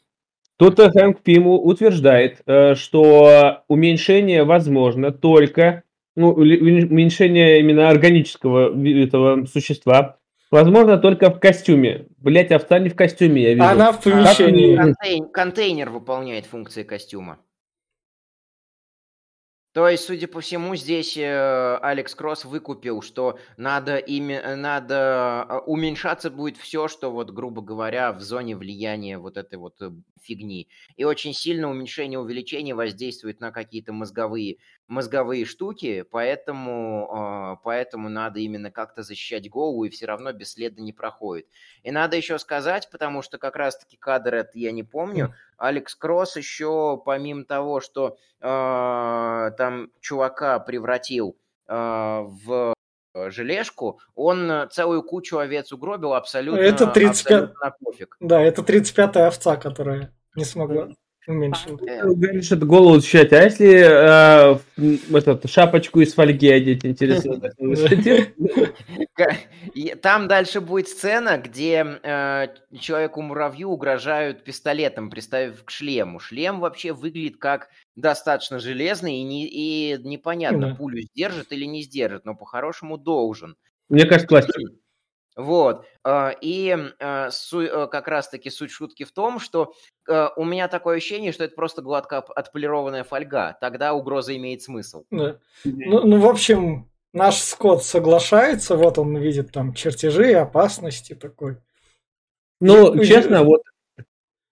Тут Хэнк Пим утверждает, что уменьшение возможно только, ну, уменьшение именно органического этого существа возможно только в костюме. Блять, овца не в костюме, я вижу. Она в помещении. Контейнер, контейнер выполняет функции костюма. То есть, судя по всему, здесь э, Алекс Кросс выкупил, что надо, ими, надо уменьшаться будет все, что, вот, грубо говоря, в зоне влияния вот этой вот фигни. И очень сильно уменьшение увеличения воздействует на какие-то мозговые, мозговые штуки, поэтому, э, поэтому надо именно как-то защищать голову, и все равно бесследно не проходит. И надо еще сказать, потому что как раз-таки кадр этот я не помню, Алекс Кросс еще, помимо того, что э, там чувака превратил э, в желешку, он целую кучу овец угробил абсолютно, это тридцать пять... абсолютно на пофиг. Да, это тридцать пятая овца, которая не смогла уменьшить. Говоришь, это голову защищать, а если э, этот, шапочку из фольги одеть, интересно? Там дальше будет сцена, где э, человеку-муравью угрожают пистолетом, приставив к шлему. Шлем вообще выглядит как достаточно железный, и, не, и непонятно, да. пулю сдержит или не сдержит, но по-хорошему должен. Мне кажется, пластик. Вот. И как раз-таки суть шутки в том, что у меня такое ощущение, что это просто гладко отполированная фольга. Тогда угроза имеет смысл. Да. Ну, ну, в общем, наш Скотт соглашается. Вот он видит там чертежи, опасности такой. Ну, честно, вот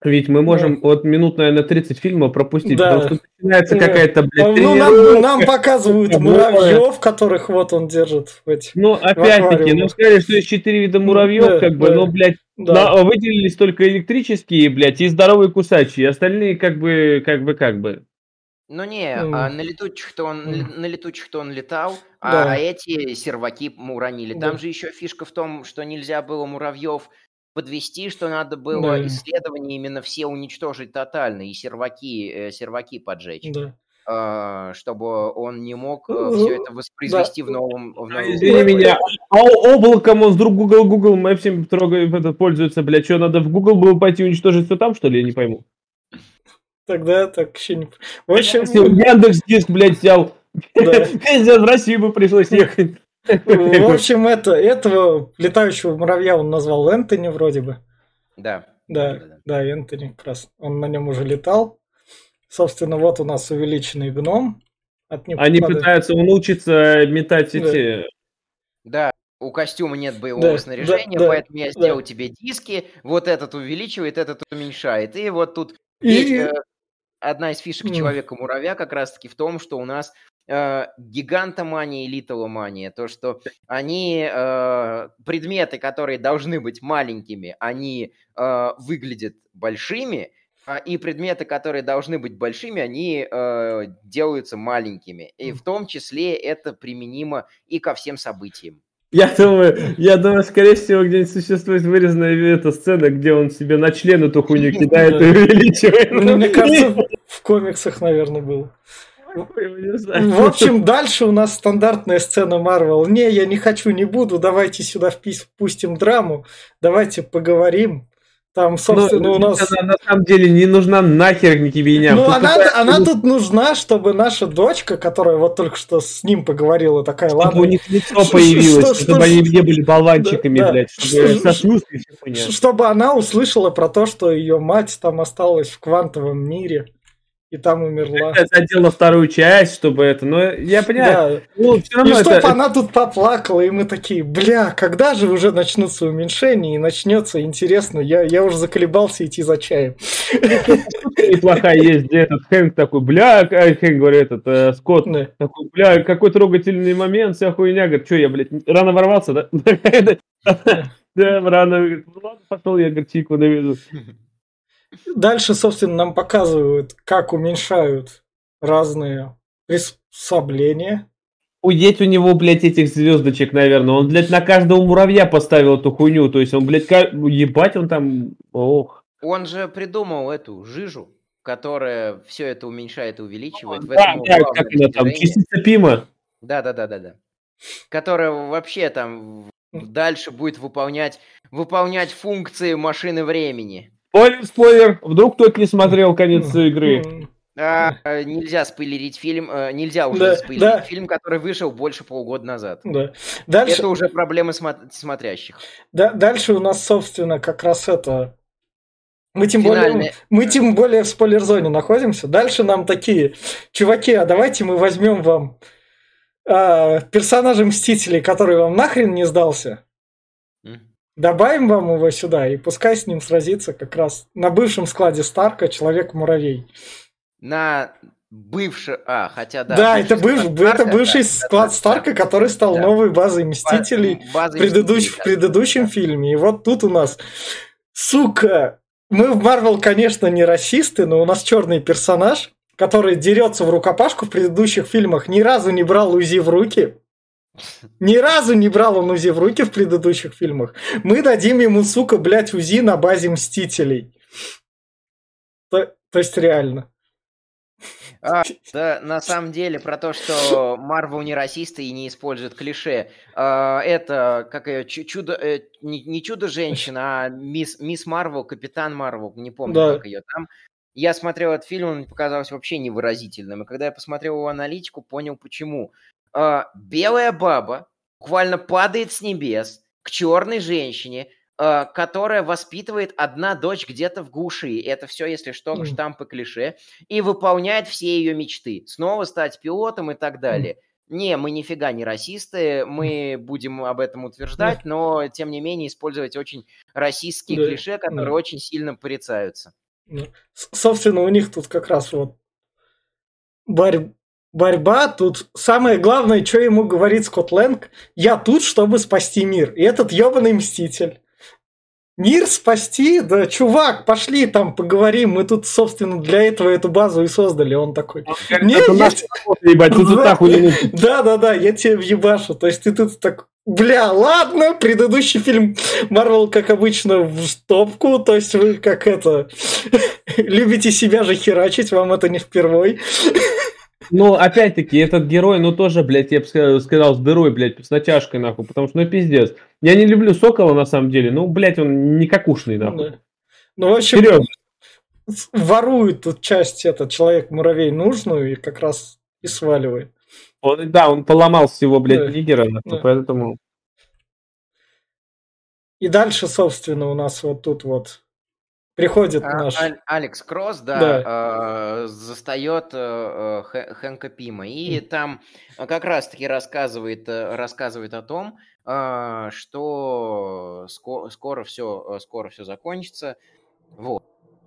ведь мы можем да. от минут, наверное, тридцать фильма пропустить, да. потому что начинается какая-то, блядь, ну, нам, нам показывают муравьев, которых вот он держит. Эти, ну, опять-таки, ну, сказали, что есть четыре вида муравьев, да, как бы, да. но, блядь, да. на, выделились только электрические, блядь, и здоровые кусачие, остальные как бы, как бы, как бы. Ну, не, mm. а на летучих-то он, mm. на летучих-то он летал, да. а эти серваки уронили. Да. Там же еще фишка в том, что нельзя было муравьев подвести, что надо было да. исследования именно все уничтожить тотально и серваки, э, серваки поджечь, да. э, чтобы он не мог э, все это воспроизвести да. в новом... В новом... Извини меня, а облаком он с друг Google, Google Maps трогаем, это пользуется, блядь, что надо в Google было пойти уничтожить все там, что ли, я не пойму. Тогда так еще не... В общем... Яндекс.Диск, блядь, взял. В Россию бы пришлось ехать. В общем, это, этого летающего муравья он назвал Энтони вроде бы. Да. Да, да, да, Энтони как раз. Он на нем уже летал. Собственно, вот у нас увеличенный гном. От него Они падает. пытаются научиться метать эти... Да. да. У костюма нет боевого да, снаряжения, да, поэтому да, я сделал да. тебе диски. Вот этот увеличивает, этот уменьшает. И вот тут... Ведь, э, одна из фишек mm. Человека-муравья как раз-таки в том, что у нас э, гигантомания и литтломания. То, что они, э, предметы, которые должны быть маленькими, они э, выглядят большими, а, и предметы, которые должны быть большими, они э, делаются маленькими. И mm. в том числе это применимо и ко всем событиям. Я думаю, я думаю, скорее всего, где-нибудь существует вырезанная эта сцена, где он себе на член эту хуйню кидает и увеличивает. Мне кажется, в комиксах, наверное, был. В общем, дальше у нас стандартная сцена Марвел. Не, я не хочу, не буду, давайте сюда впустим драму, давайте поговорим. Там, собственно, ну, у нас... Она, на самом деле не нужна нахер Никибиня. Ну, тут она, такая... она тут нужна, чтобы наша дочка, которая вот только что с ним поговорила, такая, чтобы ладно... Чтобы у них лицо появилось, что, чтобы что, они не были болванчиками, да, блядь, чтобы сошлюсь и все понятно. Чтобы она услышала про то, что ее мать там осталась в квантовом мире. И там умерла. Я задела вторую часть, чтобы это... Но я понимаю. Да. Ну, все равно и чтобы это... она тут поплакала, и мы такие, бля, когда же уже начнутся уменьшения, и начнется интересно, я, я уже заколебался идти за чаем. Неплохая есть, где этот Хэнк такой, бля, Хэнк, говорю, этот, Скотт, такой, бля, какой трогательный момент, вся хуйня, говорит, что я, блядь, рано ворвался, да? Да, рано, говорит, ладно, пошел я, говорит, чайку наведу. Дальше, собственно, нам показывают, как уменьшают разные приспособления. Уедь у него, блядь, этих звездочек, наверное. Он, блядь, на каждого муравья поставил эту хуйню. То есть он, блядь, ка... ебать, он там... Ох. Он же придумал эту жижу, которая все это уменьшает и увеличивает. А, да, да, как она там, частица Пима. Да-да-да-да-да. Которая вообще там дальше будет выполнять, выполнять функции машины времени. Спойлер, спойлер, вдруг кто-то не смотрел конец игры. А, нельзя спойлерить фильм, нельзя уже да, спойлерить да. фильм, который вышел больше полгода назад. Да. Дальше... Это уже проблемы смо- смотрящих. Да, дальше у нас, собственно, как раз это... Мы тем, более, мы тем более в спойлер-зоне находимся. Дальше нам такие, чуваки, а давайте мы возьмем вам э, персонажа Мстителей, который вам нахрен не сдался. Добавим вам его сюда, и пускай с ним сразится как раз на бывшем складе Старка Человек-муравей. На бывший... А, хотя да. Да, это, быв... Старка, это бывший да, склад да, Старка, да, который стал да. новой базой Мстителей базой предыдущ... Мстителей, в предыдущем да. фильме. И вот тут у нас... Сука! Мы в Марвел, конечно, не расисты, но у нас черный персонаж, который дерется в рукопашку в предыдущих фильмах, ни разу не брал УЗИ в руки... Ни разу не брал он УЗИ в руки в предыдущих фильмах. Мы дадим ему, сука, блядь, УЗИ на базе Мстителей. То, то есть реально. А, да, на самом деле, про то, что Марвел не расисты и не используют клише. Это, как ее, чудо... Не чудо-женщина, а мисс, мисс Марвел, Капитан Марвел, не помню, да. как ее там. Я смотрел этот фильм, он мне показался вообще невыразительным. И когда я посмотрел его аналитику, понял, почему. Uh, белая баба буквально падает с небес к черной женщине, uh, которая воспитывает одна дочь где-то в глуши. Это все, если что, mm. штампы клише. И выполняет все ее мечты. Снова стать пилотом и так далее. не, мы нифига не расисты, мы будем об этом утверждать, но, тем не менее, использовать очень расистские да, клише, которые да. очень сильно порицаются. Собственно, у них тут как раз вот борь... борьба, тут самое главное, что ему говорит Скотт Лэнг, я тут, чтобы спасти мир, и этот ёбаный Мститель. Мир спасти? Да, чувак, пошли там поговорим, мы тут, собственно, для этого эту базу и создали. Он такой... Да-да-да, я тебе въебашу. То есть ты тут так... Бля, ладно, предыдущий фильм Marvel, как обычно, в топку, то есть вы как это... Любите себя же херачить, вам это не впервой. Ну, опять-таки, этот герой, ну, тоже, блядь, я бы сказал, с дырой, блядь, с натяжкой, нахуй, потому что, ну, пиздец. Я не люблю Сокола, на самом деле, ну, блядь, он не какушный, нахуй. Да. Ну, в общем, Серьезно. Ворует тут часть, этот человек-муравей нужную и как раз и сваливает. Он, да, он поломал всего, блядь, да. нигера, да. поэтому... И дальше, собственно, у нас вот тут вот... Приходит а, наш... Алекс Кросс, да, да. Э, застает э, Хэнка Пима. И mm. там как раз-таки рассказывает, рассказывает о том, э, что скоро, скоро, все, скоро все закончится. Вот.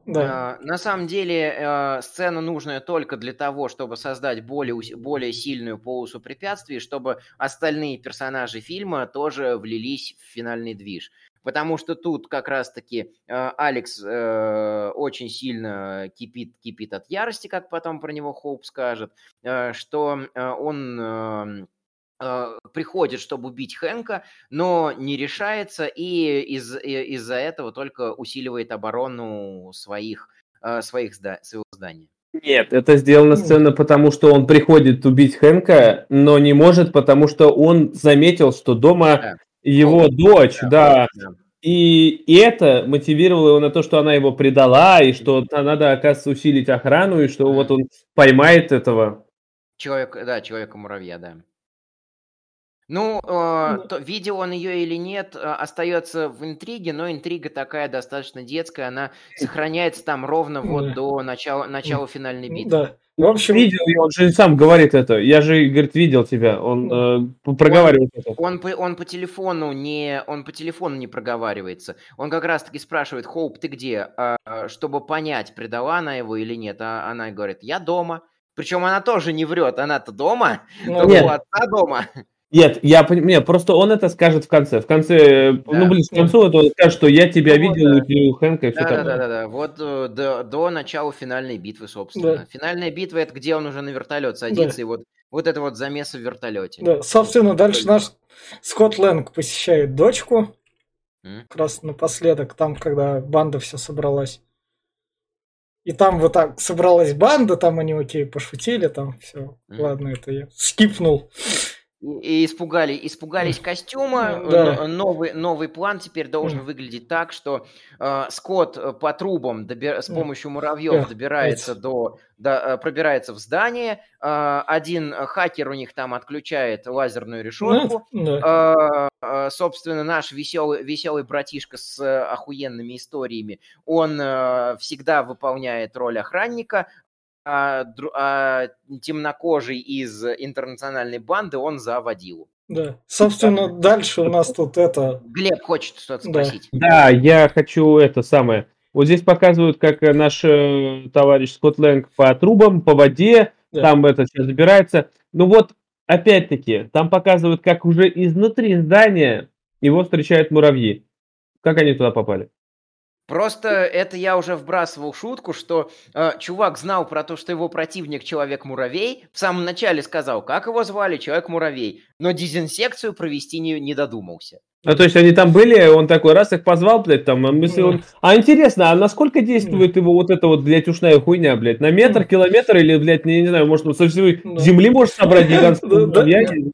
Да. Э, на самом деле э, сцена нужная только для того, чтобы создать более, более сильную полосу препятствий, чтобы остальные персонажи фильма тоже влились в финальный движ. Потому что тут как раз-таки э, Алекс э, очень сильно кипит, кипит от ярости, как потом про него Хоуп скажет, э, что э, он э, э, приходит, чтобы убить Хэнка, но не решается, и из, и, из-за этого только усиливает оборону своих, э, своих зда- своего здания. Нет, это сделана сцена, потому что он приходит убить Хэнка, но не может, потому что он заметил, что дома... Да. Его О, дочь, да, да. да. И, и это мотивировало его на то, что она его предала, и что надо, оказывается, усилить охрану, и что вот он поймает этого. Человек, да, человека-муравья, да. Ну, э, то, видел он ее или нет, остается в интриге, но интрига такая достаточно детская, она сохраняется там ровно вот до начала, начала финальной битвы. Да. В общем, видел, он же сам говорит это. Я же, говорит, видел тебя. Он э, проговаривает он, это. Он, он, он, по телефону не, он по телефону не проговаривается. Он как раз-таки спрашивает, Хоуп, ты где? А, чтобы понять, предала она его или нет. А она говорит, я дома. Причем она тоже не врет. Она-то дома. Ну, нет. У отца дома. Нет, я понимаю, просто он это скажет в конце. В конце, да. ну, блин, к концу, это он скажет, что я тебя вот, видел, да. у Хэнка и все да, такое. Да-да-да, вот до, до начала финальной битвы, собственно. Да. Финальная битва – это где он уже на вертолет садится, да. и вот, вот это вот замес в вертолете. Да, собственно, дальше наш Скотт Лэнг посещает дочку, М? как раз напоследок, там, когда банда вся собралась. И там вот так собралась банда, там они, окей, пошутили, там все, М? ладно, это я скипнул. И испугали, испугались костюма, да. новый, новый план теперь должен выглядеть так, что э, Скотт по трубам доби- с помощью муравьев добирается до, до, пробирается в здание, э, один хакер у них там отключает лазерную решетку, э, э, собственно, наш веселый, веселый братишка с охуенными историями, он э, всегда выполняет роль охранника, А, а темнокожий из интернациональной банды, он за водилу. Да, собственно, дальше у нас тут это... Глеб хочет что-то да. спросить. Да, я хочу это самое. Вот здесь показывают, как наш э, товарищ Скотт Лэнг по трубам, по воде, да. там это все забирается. Ну вот, опять-таки, там показывают, как уже изнутри здания его встречают муравьи. Как они туда попали? Просто это я уже вбрасывал шутку, что э, чувак знал про то, что его противник Человек-муравей. В самом начале сказал, как его звали, Человек-муравей. Но дезинсекцию провести не, не додумался. А то есть они там были, он такой раз их позвал, блядь, там. А, мысли, он... а интересно, а насколько действует его вот эта вот, блядь, ушная хуйня, блядь? На метр, километр или, блядь, не, не знаю, может, он со всей земли может собрать гигантскую муравью?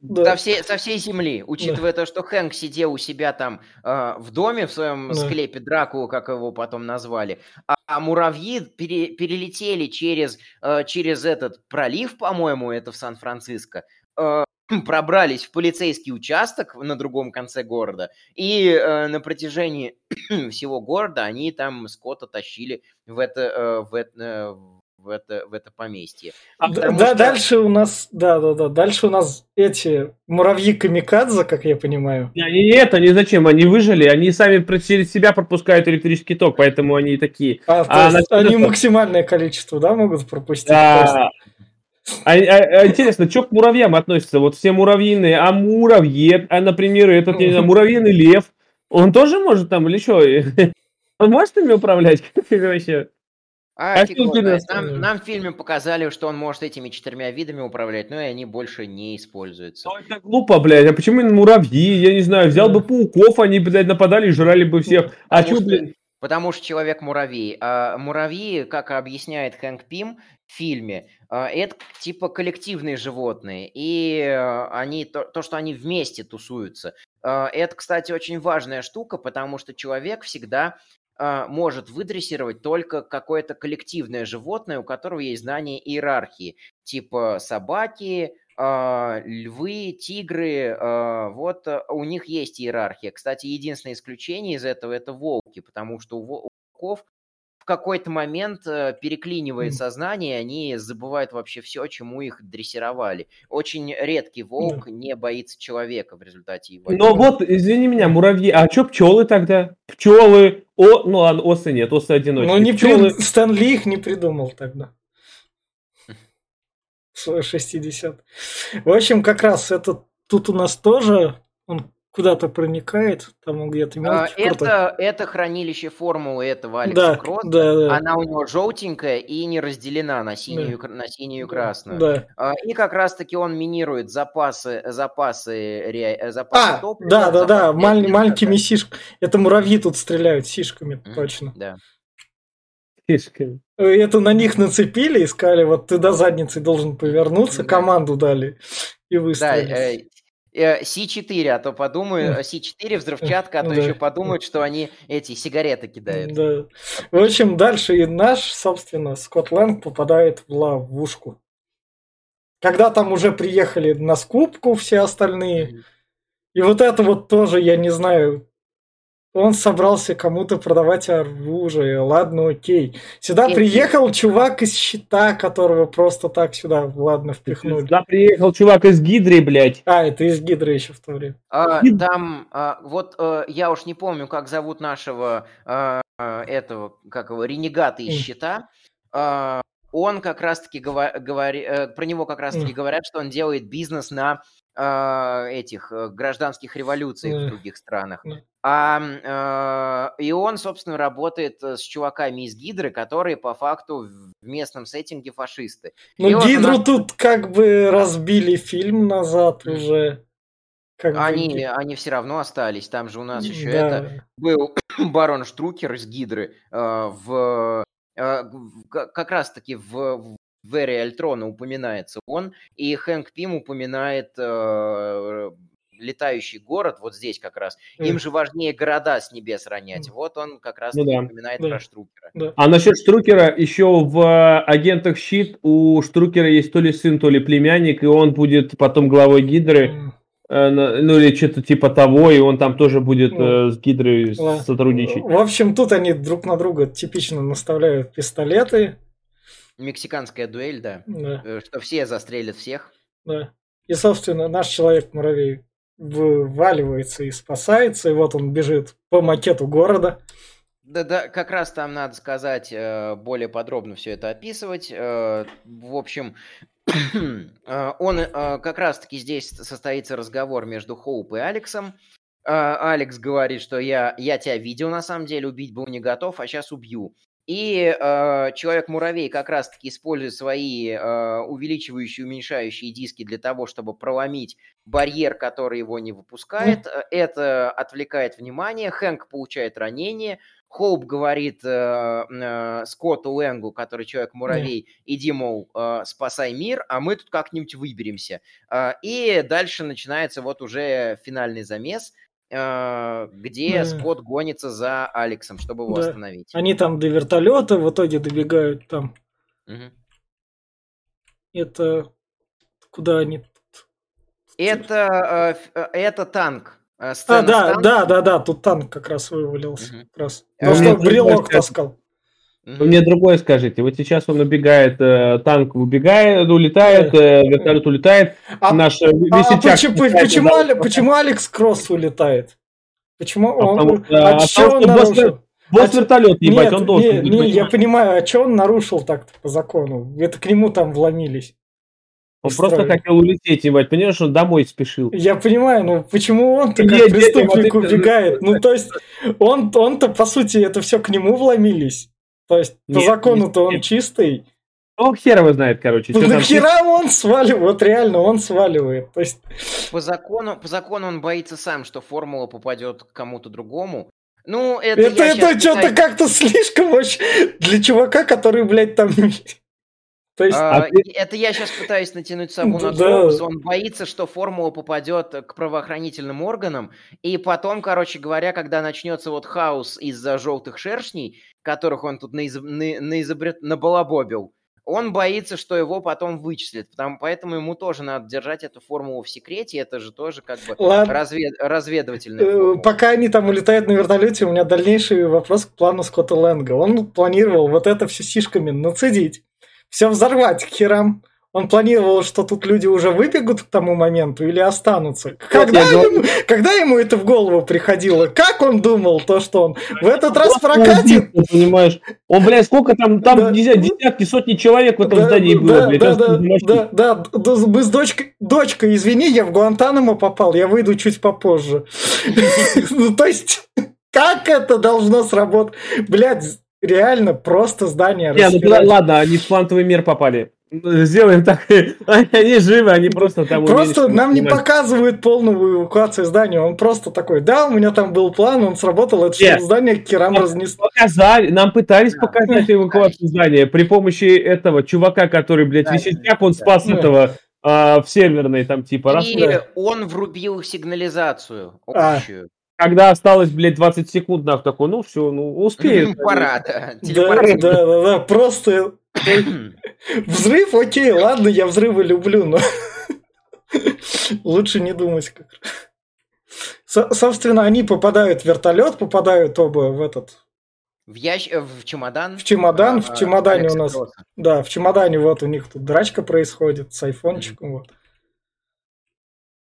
Со всей земли, учитывая то, что Хэнк сидел у себя там в доме, в своем склепе Дракула, как его потом назвали, а муравьи перелетели через этот пролив, по-моему, это в Сан-Франциско, пробрались в полицейский участок на другом конце города, и э, на протяжении всего города они там Скотта тащили в это, э, в это, э, в это, в это поместье. А, да, что... дальше у нас, да, да, да, дальше у нас эти муравьи-камикадзе, как я понимаю. Нет, они зачем? Они выжили, они сами через себя пропускают электрический ток, поэтому они такие. А, а то есть они это... максимальное количество, да, могут пропустить? Да. А, а, интересно, что к муравьям относятся? Вот все муравьиные, а муравье, а, например, этот не знаю, муравьиный лев, он тоже может там или что? Он может ими управлять? вообще? А, а нам, нам в фильме показали, что он может этими четырьмя видами управлять, но и они больше не используются. Ну, это глупо, блядь. А почему именно муравьи? Я не знаю, взял бы пауков, они, блядь, нападали и жрали бы всех. А что, блядь? Потому что человек-муравей. А муравьи, как объясняет Хэнк Пим в фильме, это типа коллективные животные. И они, то, то, что они вместе тусуются. Это, кстати, очень важная штука, потому что человек всегда может выдрессировать только какое-то коллективное животное, у которого есть знание иерархии. Типа собаки, львы, тигры, вот у них есть иерархия. Кстати, единственное исключение из этого – это волки, потому что у волков в какой-то момент переклинивает сознание, они забывают вообще все, чему их дрессировали. Очень редкий волк не боится человека в результате его. Но вот, извини меня, муравьи, а что пчелы тогда? Пчелы, о, ну ладно, осы нет, осы одиночные. Ну не пчелы, при... Стэн Ли их не придумал тогда. шестьдесят. В общем, как раз это тут у нас тоже, он куда-то проникает, там он где-то мелочь. Это, это хранилище формулы этого Алекса да, Кросса. Да, да. Она у него желтенькая и не разделена на синюю, да. на синюю и красную. Да. И как раз-таки он минирует запасы, запасы, запасы а, топлива. Да, да, запасы да, маль, маленькими сишками. Это муравьи тут стреляют сишками, mm-hmm. точно. Да. Фишками. Это на них нацепили и сказали, вот ты до задницы должен повернуться, команду дали и выстрелили. Да, э, Си четыре, а то подумают, Си четыре взрывчатка, а то да. еще подумают, что они эти сигареты кидают. Да. В общем, дальше и наш, собственно, Скотт Лэнг попадает в ловушку. Когда там уже приехали на скупку все остальные, и вот это вот тоже, я не знаю... Он собрался кому-то продавать оружие. Ладно, окей. Сюда приехал чувак из Щита, которого просто так сюда, ладно, впихнули. Сюда приехал чувак из Гидры, блядь. А, это из Гидры еще в то время. А, там, а, вот а, я уж не помню, как зовут нашего а, этого, как его, ренегата из Щита. А, он как раз-таки, говор, говор, про него как раз-таки говорят, что он делает бизнес на... этих гражданских революций yeah. в других странах. Yeah. А, э, и он, собственно, работает с чуваками из Гидры, которые по факту в местном сеттинге фашисты. Ну, Гидру нас... тут как бы разбили фильм назад mm-hmm. уже. Как они, бы... они все равно остались. Там же у нас еще yeah. это... Был барон Штрукер из Гидры э, в... Э, как раз-таки в... В эре Альтрона упоминается он, и Хэнк Пим упоминает э, летающий город, вот здесь как раз. Им mm. же важнее города с небес ронять. Mm. Вот он как раз ну, да. упоминает да. про Штрукера. Да. А насчет Штрукера, еще в «Агентах Щит» у Штрукера есть то ли сын, то ли племянник, и он будет потом главой Гидры, mm. э, ну или что-то типа того, и он там тоже будет э, с Гидрой mm. сотрудничать. В общем, тут они друг на друга типично наставляют пистолеты. Мексиканская дуэль, да. да. Что все застрелят всех. Да. И, собственно, наш человек-муравей вываливается и спасается, и вот он бежит по макету города. Да-да, как раз там надо сказать, более подробно все это описывать. В общем, он как раз-таки здесь состоится разговор между Хоуп и Алексом. Алекс говорит, что я, я тебя видел, на самом деле, убить был не готов, а сейчас убью. И э, человек-муравей как раз-таки использует свои э, увеличивающие и уменьшающие диски для того, чтобы проломить барьер, который его не выпускает. Mm. Это отвлекает внимание. Хэнк получает ранение. Хоуп говорит э, э, Скотту Лэнгу, который человек-муравей, mm. иди, мол, э, спасай мир, а мы тут как-нибудь выберемся. Э, и дальше начинается вот уже финальный замес, где да. Скотт гонится за Алексом, чтобы его да. остановить. Они там до вертолета в итоге добегают там. Угу. Это куда они? Это, это танк. Сцена а, да, да, да, да, тут танк как раз вывалился. Угу. Как раз. Ну, что, брелок таскал. Вы мне другое скажите. Вот сейчас он убегает, танк убегает, улетает, вертолет улетает. А, наш а, висячак, почему, почему, почему Алекс Кросс улетает? Почему он? А потому, а а что он босс, босс вертолет, ебать, нет, он должен не, быть. Не, я понимаю, а что он нарушил так-то по закону? Это к нему там вломились. Он устроили. Просто хотел улететь, ебать, понимаешь, он домой спешил. Я понимаю, но почему он-то как нет, преступник нет, убегает? Нет, ну, то есть, он, он-то, по сути, это все к нему вломились. То есть, нет, по закону-то нет, он чистый. Ну, хер его знает, короче. Ну, хера он сваливает, вот реально он сваливает. То есть... по, закону, по закону он боится сам, что формула попадет к кому-то другому. Ну, это Это, это что-то пытаюсь... как-то слишком вообще для чувака, который, блядь, там... То есть, а, а ты... Это я сейчас пытаюсь натянуть сабу на Джобс. Он боится, что формула попадет к правоохранительным органам. И потом, короче говоря, когда начнется вот хаос из-за желтых шершней, которых он тут наизоб... на... наизобрет... набалабобил, он боится, что его потом вычислят. Потому... Поэтому ему тоже надо держать эту формулу в секрете. Это же тоже как бы развед... разведывательная. Пока они там улетают на вертолете, у меня дальнейший вопрос к плану Скотта Лэнга. Он планировал вот это все сишками нацедить. Все взорвать к херам. Он планировал, что тут люди уже выбегут к тому моменту или останутся. Когда, вот ему, когда ему это в голову приходило? Как он думал, то, что он в этот раз прокатит? Ты понимаешь? Он, блядь, сколько там, там да. десятки, сотни человек в этом да, здании было. Да, блядь, да, да, да, да, да. Мы с дочкой... Дочка, извини, я в Гуантанамо попал, я выйду чуть попозже. Ну, то есть, как это должно сработать? Блядь, реально, просто здание распирать. Ну, ладно, они в квантовый мир попали. Сделаем так. Они живы, они просто там... Просто умеют, нам не понимать. Показывают полную эвакуацию здания. Он просто такой, да, у меня там был план, он сработал, это yeah. здание к керам разнесло. Нам пытались yeah. показать эвакуацию здания при помощи этого чувака, который, блядь, yeah. висячак, он спас yeah. этого... А, в северной там типа... И раз, он врубил сигнализацию общую. А. Когда осталось, блядь, двадцать секунд, нах, такой, ну все, ну успею. Пора, да. Да, да, да, да, просто взрыв, окей, ладно, я взрывы люблю, но лучше не думать как. Со- собственно, они попадают в вертолет, попадают оба в этот. В ящ... в чемодан. В чемодан, в чемодане у нас. Да, в чемодане вот у них тут драчка происходит с айфончиком вот.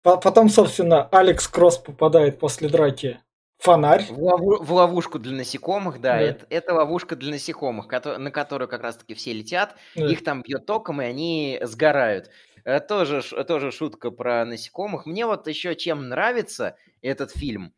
Потом, собственно, Алекс Кросс попадает после драки в фонарь. В, лову- в ловушку для насекомых, да. да. Это, это ловушка для насекомых, ко- на которую как раз-таки все летят. Да. Их там бьет током, и они сгорают. Тоже, тоже шутка про насекомых. Мне вот еще чем нравится этот фильм,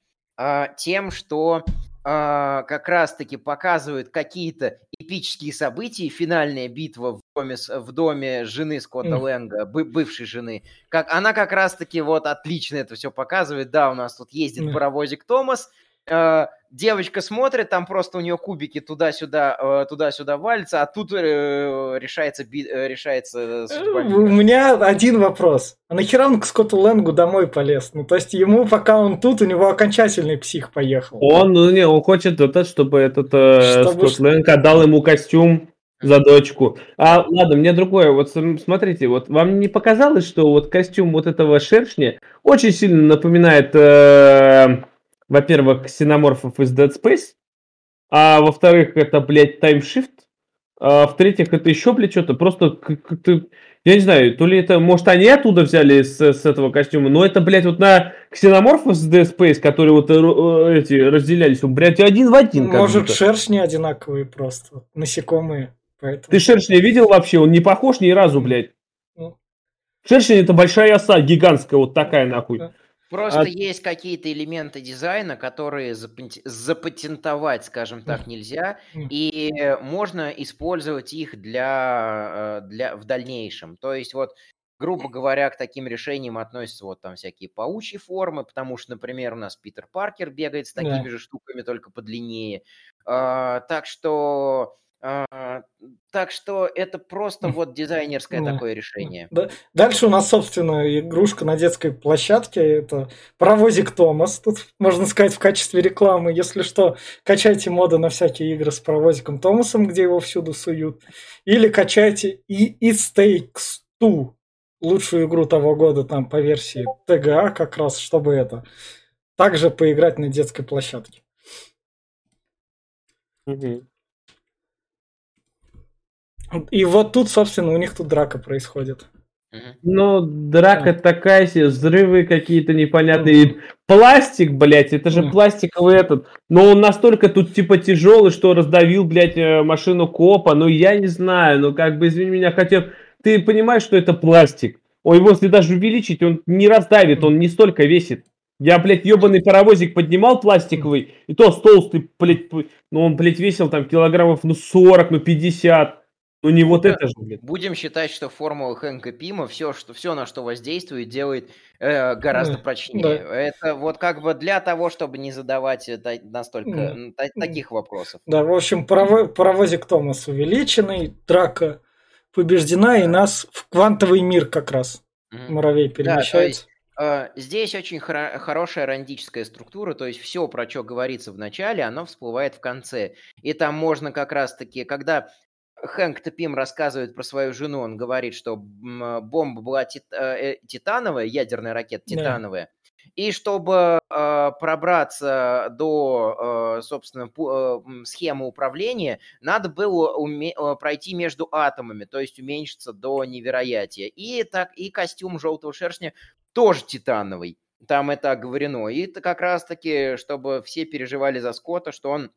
тем, что как раз-таки показывают какие-то эпические события, финальная битва в доме, в доме жены Скотта Лэнга, бывшей жены. Как, она как раз-таки вот отлично это все показывает. Да, у нас тут ездит паровозик Томас, э, девочка смотрит, там просто у нее кубики туда-сюда, э, туда-сюда валятся, а тут э, решается, би, э, решается судьба. У меня один вопрос. А нахера он к Скотту Лэнгу домой полез? Ну, то есть ему, пока он тут, у него окончательный псих поехал. Он, ну, не, он хочет, чтобы этот э, чтобы... Скотт Лэнг отдал ему костюм за дочку. А, ладно, мне другое. Вот смотрите, вот вам не показалось, что вот костюм вот этого шершня очень сильно напоминает, э, во-первых, ксеноморфов из Dead Space, а во-вторых, это, блядь, таймшифт, а в-третьих, это еще, блядь, что-то просто как-то... Я не знаю, то ли это, может, они оттуда взяли с, с этого костюма, но это, блядь, вот на ксеноморфов с Dead Space, которые вот э, эти разделялись, блядь, один в один. Может, шершни одинаковые просто, насекомые. Поэтому... Ты шершня видел вообще? Он не похож ни разу, блядь. Ну... Шершень — это большая оса, гигантская, вот такая, нахуй. Просто а... есть какие-то элементы дизайна, которые запатентовать, скажем так, нельзя, и можно использовать их для, для, в дальнейшем. То есть вот, грубо говоря, к таким решениям относятся вот там всякие паучьи формы, потому что, например, у нас Питер Паркер бегает с такими да. же штуками, только подлиннее. А, так что... А, так что это просто вот дизайнерское да. такое решение. Да. Дальше у нас, собственно, игрушка на детской площадке. Это паровозик Томас. Тут, можно сказать, в качестве рекламы. Если что, качайте моды на всякие игры с паровозиком Томасом, где его всюду суют. Или качайте и It Takes Two, лучшую игру того года там по версии тэ гэ а, как раз, чтобы это. Также поиграть на детской площадке. Угу. И вот тут, собственно, у них тут драка происходит. Ну, драка да. такая себе, взрывы какие-то непонятные. Mm. Пластик, блядь, это же mm. пластиковый этот. Но он настолько тут типа тяжелый, что раздавил, блядь, машину копа. Ну, я не знаю, ну, как бы, извини меня, хотя... Ты понимаешь, что это пластик? О, его если даже увеличить, он не раздавит, он не столько весит. Я, блядь, ебаный паровозик поднимал пластиковый, и то с толстый, блядь, ну, он, блядь, весил там килограммов, ну, сорок, ну, пятьдесят. Ну, не вот это же, блядь. Будем считать, что формула Хэнка Пима, все, что, все на что воздействует, делает э, гораздо mm, прочнее. Да. Это вот как бы для того, чтобы не задавать та- настолько mm. та- таких вопросов. Да, в общем, парово- паровозик Томас увеличенный, драка побеждена, и нас в квантовый мир как раз mm. муравей перемещается. Да, то есть, э, здесь очень хоро- хорошая рандическая структура, то есть все, про что говорится в начале, оно всплывает в конце. И там можно как раз-таки, когда... Хэнк Пим рассказывает про свою жену, он говорит, что бомба была тит... титановая, ядерная ракета титановая, yeah. и чтобы э, пробраться до, э, собственно, пу... э, схемы управления, надо было уме... пройти между атомами, то есть уменьшиться до невероятия. И, так... и костюм желтого шершня тоже титановый, там это оговорено. И это как раз-таки, чтобы все переживали за Скотта, что он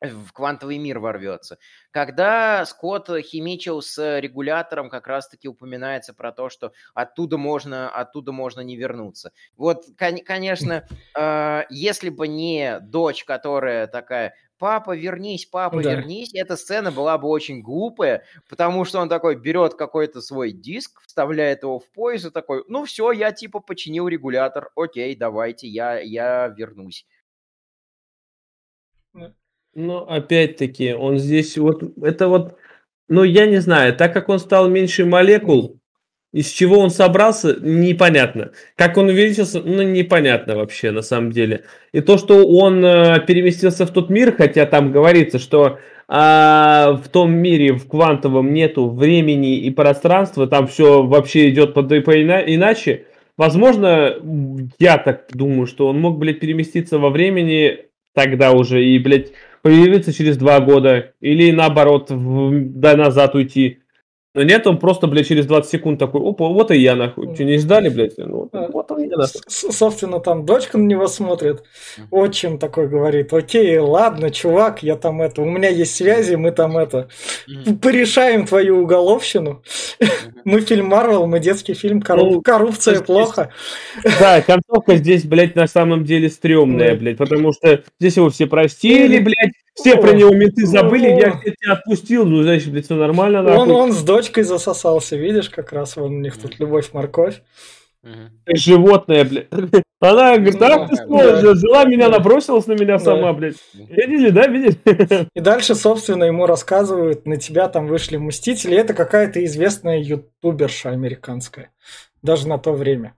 в квантовый мир ворвется. Когда Скотт химичил с регулятором, как раз-таки упоминается про то, что оттуда можно, оттуда можно не вернуться. Вот, конечно, э, если бы не дочь, которая такая... Папа, вернись, папа, да. вернись. Эта сцена была бы очень глупая, потому что он такой берет какой-то свой диск, вставляет его в пояс и такой, ну все, я типа починил регулятор, окей, давайте, я, я вернусь. Ну, опять-таки, он здесь вот, это вот, ну, я не знаю, так как он стал меньше молекул, из чего он собрался, непонятно. Как он увеличился, ну, непонятно вообще, на самом деле. И то, что он э, переместился в тот мир, хотя там говорится, что э, в том мире, в квантовом, нету времени и пространства, там все вообще идет под, по ина, иначе. Возможно, я так думаю, что он мог, блядь, переместиться во времени тогда уже и, блядь, появиться через два года, или наоборот, в, да, назад уйти. Но нет, он просто, блядь, через двадцать секунд такой, опа, вот и я, нахуй, что не ждали, блядь? Ну, а, вот он и я, нахуй. Собственно, там дочка на него смотрит, отчим такой говорит, окей, ладно, чувак, я там это, у меня есть связи, мы там это, порешаем твою уголовщину. Мы фильм Марвел, мы детский фильм, коррупция плохо. Да, концовка здесь, блядь, на самом деле стрёмная, блядь, потому что здесь его все простили, блядь. Все про него менты забыли, я тебя отпустил, ну, значит, блядь, все нормально. Он, он с дочкой засосался, видишь, как раз вон у них тут любовь-морковь. Угу. Животное, блядь. Она говорит, ах ты что, взяла меня, набросилась на меня сама, блядь. Видели, да, видели? И дальше, собственно, ему рассказывают, на тебя там вышли Мстители, это какая-то известная ютуберша американская, даже на то время.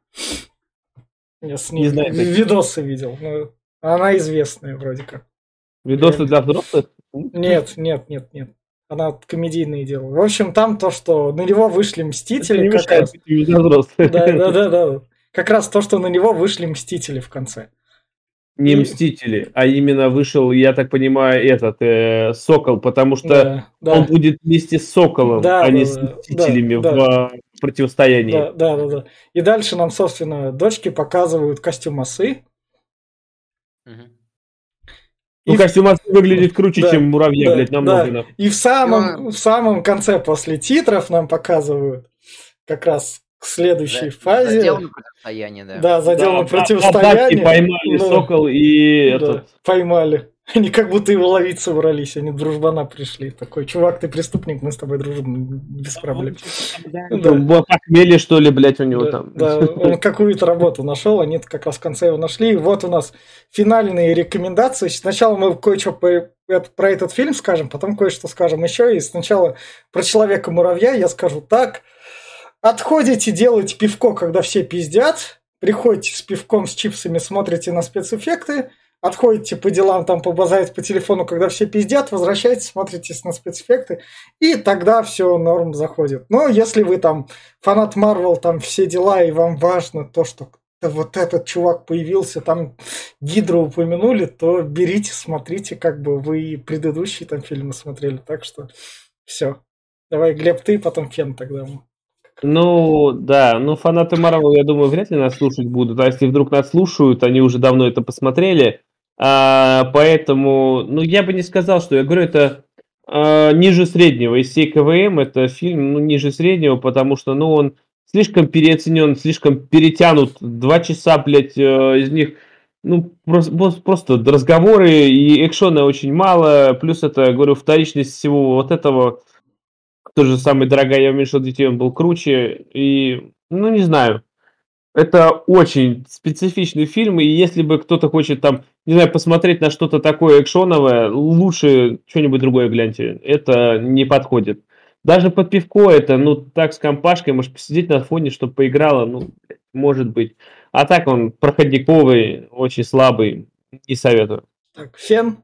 Я с ней не знаю, видосы видел, но она известная вроде как. Видосы для взрослых? Нет, нет, нет, нет. Она комедийные делала. В общем, там то, что на него вышли Мстители. Как раз... Да, да, да, да. Как раз то, что на него вышли Мстители в конце. Не и... Мстители, а именно вышел, я так понимаю, этот э, Сокол, потому что да, да. он будет вместе с Соколом, да, а да, не с Мстителями да, в да. противостоянии. Да, да, да, да. И дальше нам, собственно, дочки показывают костюм осы. Угу. Ну, и костюм в... выглядит круче, да, чем муравья, да, блядь, намного. Да. И в самом, в самом конце, после титров, нам показывают как раз к следующей да, фазе. Задел на противостояние, да. Да, задел на да, противостояние. Поймали, да. Сокол и да, этот. Поймали. Они как будто его ловить собрались, они дружбана пришли. Такой, чувак, ты преступник, мы с тобой дружим, без проблем. Да. Похмелье, что ли, блядь, у него да, там. Да, он какую-то работу нашел, они как раз в конце его нашли. И вот у нас финальные рекомендации. Сначала мы кое-что по, про этот фильм скажем, потом кое-что скажем еще. И сначала про Человека-муравья я скажу так. Отходите делать пивко, когда все пиздят. Приходите с пивком, с чипсами, смотрите на спецэффекты. Отходите по делам, там побазарить по телефону, когда все пиздят, возвращайтесь, смотритесь на спецэффекты, и тогда все норм заходит. Но если вы там фанат Марвел, там все дела, и вам важно то, что вот этот чувак появился, там Гидру упомянули, то берите, смотрите, как бы вы предыдущие там фильмы смотрели, так что все. Давай, Глеб, ты, потом Фен тогда. Ну, да, ну фанаты Марвел, я думаю, вряд ли нас слушать будут. А если вдруг нас слушают, они уже давно это посмотрели. А, поэтому, ну, я бы не сказал, что я говорю, это а, ниже среднего. Из всей КВМ это фильм ну, ниже среднего, потому что, ну, он слишком переоценен, слишком перетянут. Два часа, блядь, из них... Ну, просто, просто разговоры и экшена очень мало, плюс это, говорю, вторичность всего вот этого. Тот же самый «Дорогая, я уменьшил детей», он был круче, и, ну, не знаю. Это очень специфичный фильм, и если бы кто-то хочет там, не знаю, посмотреть на что-то такое экшоновое, лучше что-нибудь другое гляньте, это не подходит. Даже под пивко это, ну, так с компашкой, может, посидеть на фоне, чтобы поиграло, ну, может быть. А так он проходниковый, очень слабый, не советую. Так, Фен?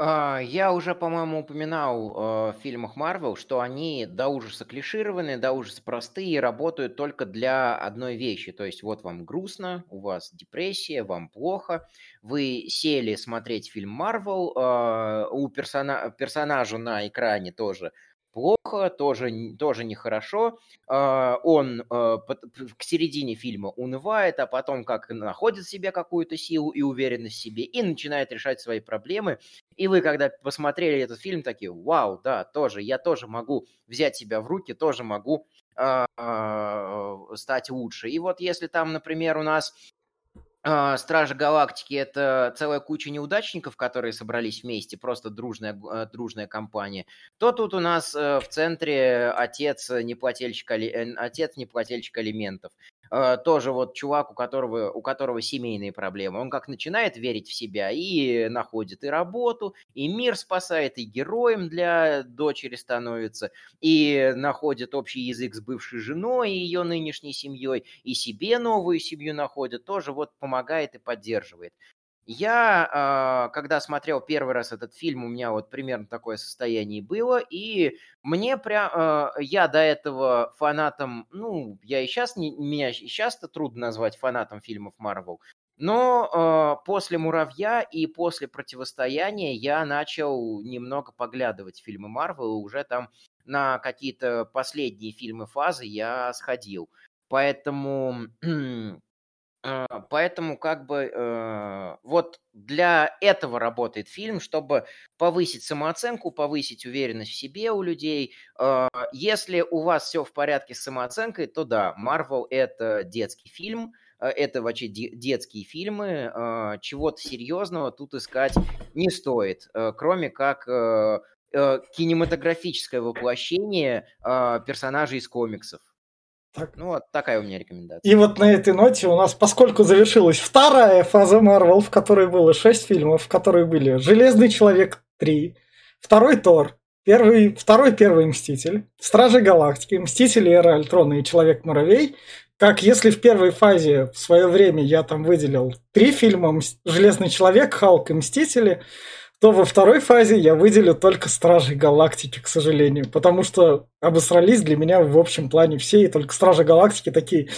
Uh, я уже, по-моему, упоминал uh, в фильмах Marvel, что они до ужаса клишированы, до ужаса простые и работают только для одной вещи. То есть вот вам грустно, у вас депрессия, вам плохо, вы сели смотреть фильм Marvel, uh, у персона- персонажа на экране тоже плохо, тоже, тоже нехорошо. Он к середине фильма унывает, а потом как находит в себе какую-то силу и уверенность в себе, и начинает решать свои проблемы. И вы, когда посмотрели этот фильм, такие: вау, да, тоже, я тоже могу взять себя в руки, тоже могу стать лучше. И вот если там, например, у нас... Стражи Галактики — это целая куча неудачников, которые собрались вместе, просто дружная, дружная компания, то тут у нас в центре отец неплательщик, отец неплательщик алиментов. Тоже вот чувак, у которого, у которого семейные проблемы. Он как начинает верить в себя и находит и работу, и мир спасает, и героем для дочери становится, и находит общий язык с бывшей женой и ее нынешней семьей, и себе новую семью находит, тоже вот помогает и поддерживает. Я, когда смотрел первый раз этот фильм, у меня вот примерно такое состояние было, и мне прям, я до этого фанатом, ну, я и сейчас, меня и сейчас-то трудно назвать фанатом фильмов Marvel, но после «Муравья» и после «Противостояния» я начал немного поглядывать фильмы Marvel, уже там на какие-то последние фильмы фазы я сходил, поэтому... Поэтому как бы э, вот для этого работает фильм, чтобы повысить самооценку, повысить уверенность в себе у людей. Э, если у вас все в порядке с самооценкой, то да, Marvel — это детский фильм, э, это вообще де- детские фильмы, э, чего-то серьезного тут искать не стоит, э, кроме как... Э, э, кинематографическое воплощение э, персонажей из комиксов. Так. Ну вот такая у меня рекомендация. И вот на этой ноте у нас, поскольку завершилась вторая фаза Marvel, в которой было шесть фильмов, в которой были «Железный человек три», «Второй Тор», первый, «Второй первый Мститель», «Стражи Галактики», «Мстители. Эра Альтрона» и «Человек-муравей». Как если в первой фазе в свое время я там выделил три фильма: «Железный человек», «Халк» и «Мстители», то во второй фазе я выделю только «Стражи Галактики», к сожалению, потому что обосрались для меня в общем плане все, и только «Стражи Галактики» такие: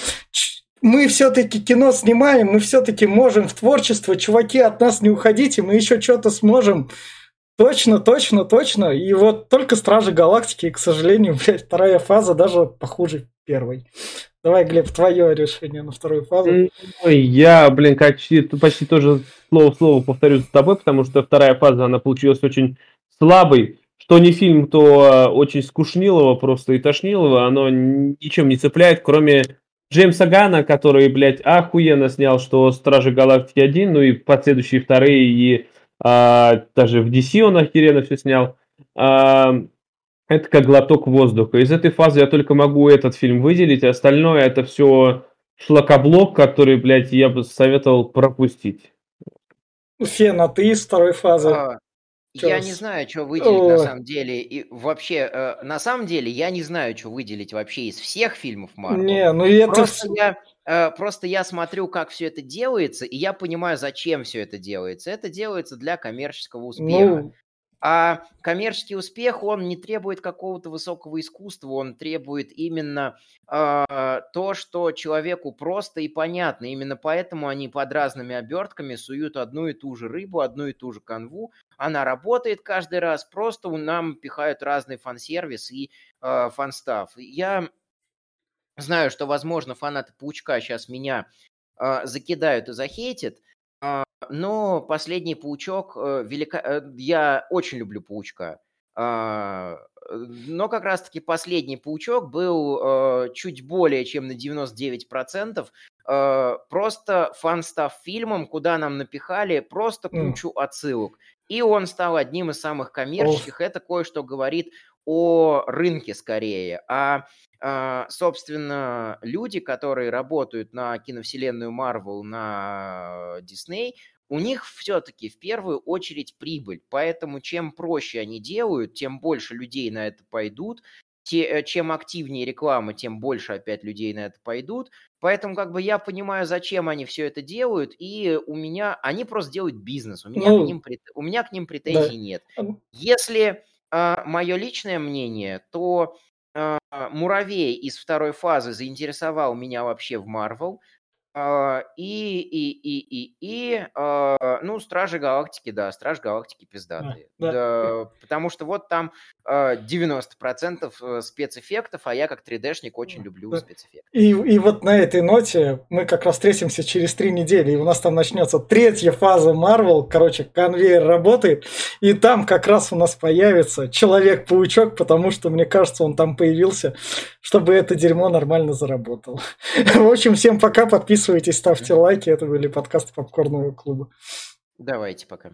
мы все-таки кино снимаем, мы все-таки можем в творчество, чуваки, от нас не уходите, мы еще что-то сможем. Точно, точно, точно. И вот только «Стражи Галактики», и, к сожалению, блядь, вторая фаза даже похуже первой. Давай, Глеб, твое решение на вторую фазу. Я, блин, почти, почти тоже слово в слово повторю за тобой, потому что вторая фаза, она получилась очень слабой. Что не фильм, то очень скучнилово просто и тошнилово. Оно ничем не цепляет, кроме Джеймса Ганна, который, блядь, охуенно снял, что «Стражи Галактики один», ну и последующие вторые, и... А, даже в ди си он охеренно все снял. А, это как глоток воздуха. Из этой фазы я только могу этот фильм выделить, а остальное — это все шлакоблок, который, блядь, я бы советовал пропустить. Фен, а ты из второй фазы? А, я не знаю, что выделить. О. На самом деле. И вообще, э, на самом деле, я не знаю, что выделить вообще из всех фильмов Марвел. Не, ну это... Просто я... Просто я смотрю, как все это делается, и я понимаю, зачем все это делается. Это делается для коммерческого успеха. Ну, А коммерческий успех, он не требует какого-то высокого искусства, он требует именно э, то, что человеку просто и понятно. Именно поэтому они под разными обертками суют одну и ту же рыбу, одну и ту же канву. Она работает каждый раз, просто нам пихают разный фан-сервис и э, фан-став. Я знаю, что, возможно, фанаты Паучка сейчас меня э, закидают и захейтят. Но последний Паучок, велика... я очень люблю Паучка, но как раз-таки последний Паучок был чуть более чем на девяносто девять процентов просто фан-став фильмом, куда нам напихали просто кучу отсылок. И он стал одним из самых коммерческих. Это кое-что говорит о рынке скорее. А, собственно, люди, которые работают на киновселенную Marvel, на Disney, у них все-таки в первую очередь прибыль. Поэтому чем проще они делают, тем больше людей на это пойдут. Чем активнее реклама, тем больше опять людей на это пойдут. Поэтому как бы я понимаю, зачем они все это делают, и у меня... Они просто делают бизнес, у меня, ну, к, ним прет... у меня к ним претензий да. нет. Если э, мое личное мнение, то э, Муравей из второй фазы заинтересовал меня вообще в Marvel, э, и, и, и, и, и э, ну, Стражи Галактики, да, Стражи Галактики пиздатые. Да. Да, потому что вот там девяносто процентов спецэффектов, а я как три дэ-шник очень люблю да. спецэффекты. И, и вот на этой ноте мы как раз встретимся через три недели, и у нас там начнется третья фаза Marvel, короче, конвейер работает, и там как раз у нас появится Человек-паучок, потому что, мне кажется, он там появился, чтобы это дерьмо нормально заработало. В общем, всем пока, подписывайтесь, ставьте лайки, это были подкасты Попкорного клуба. Давайте, пока.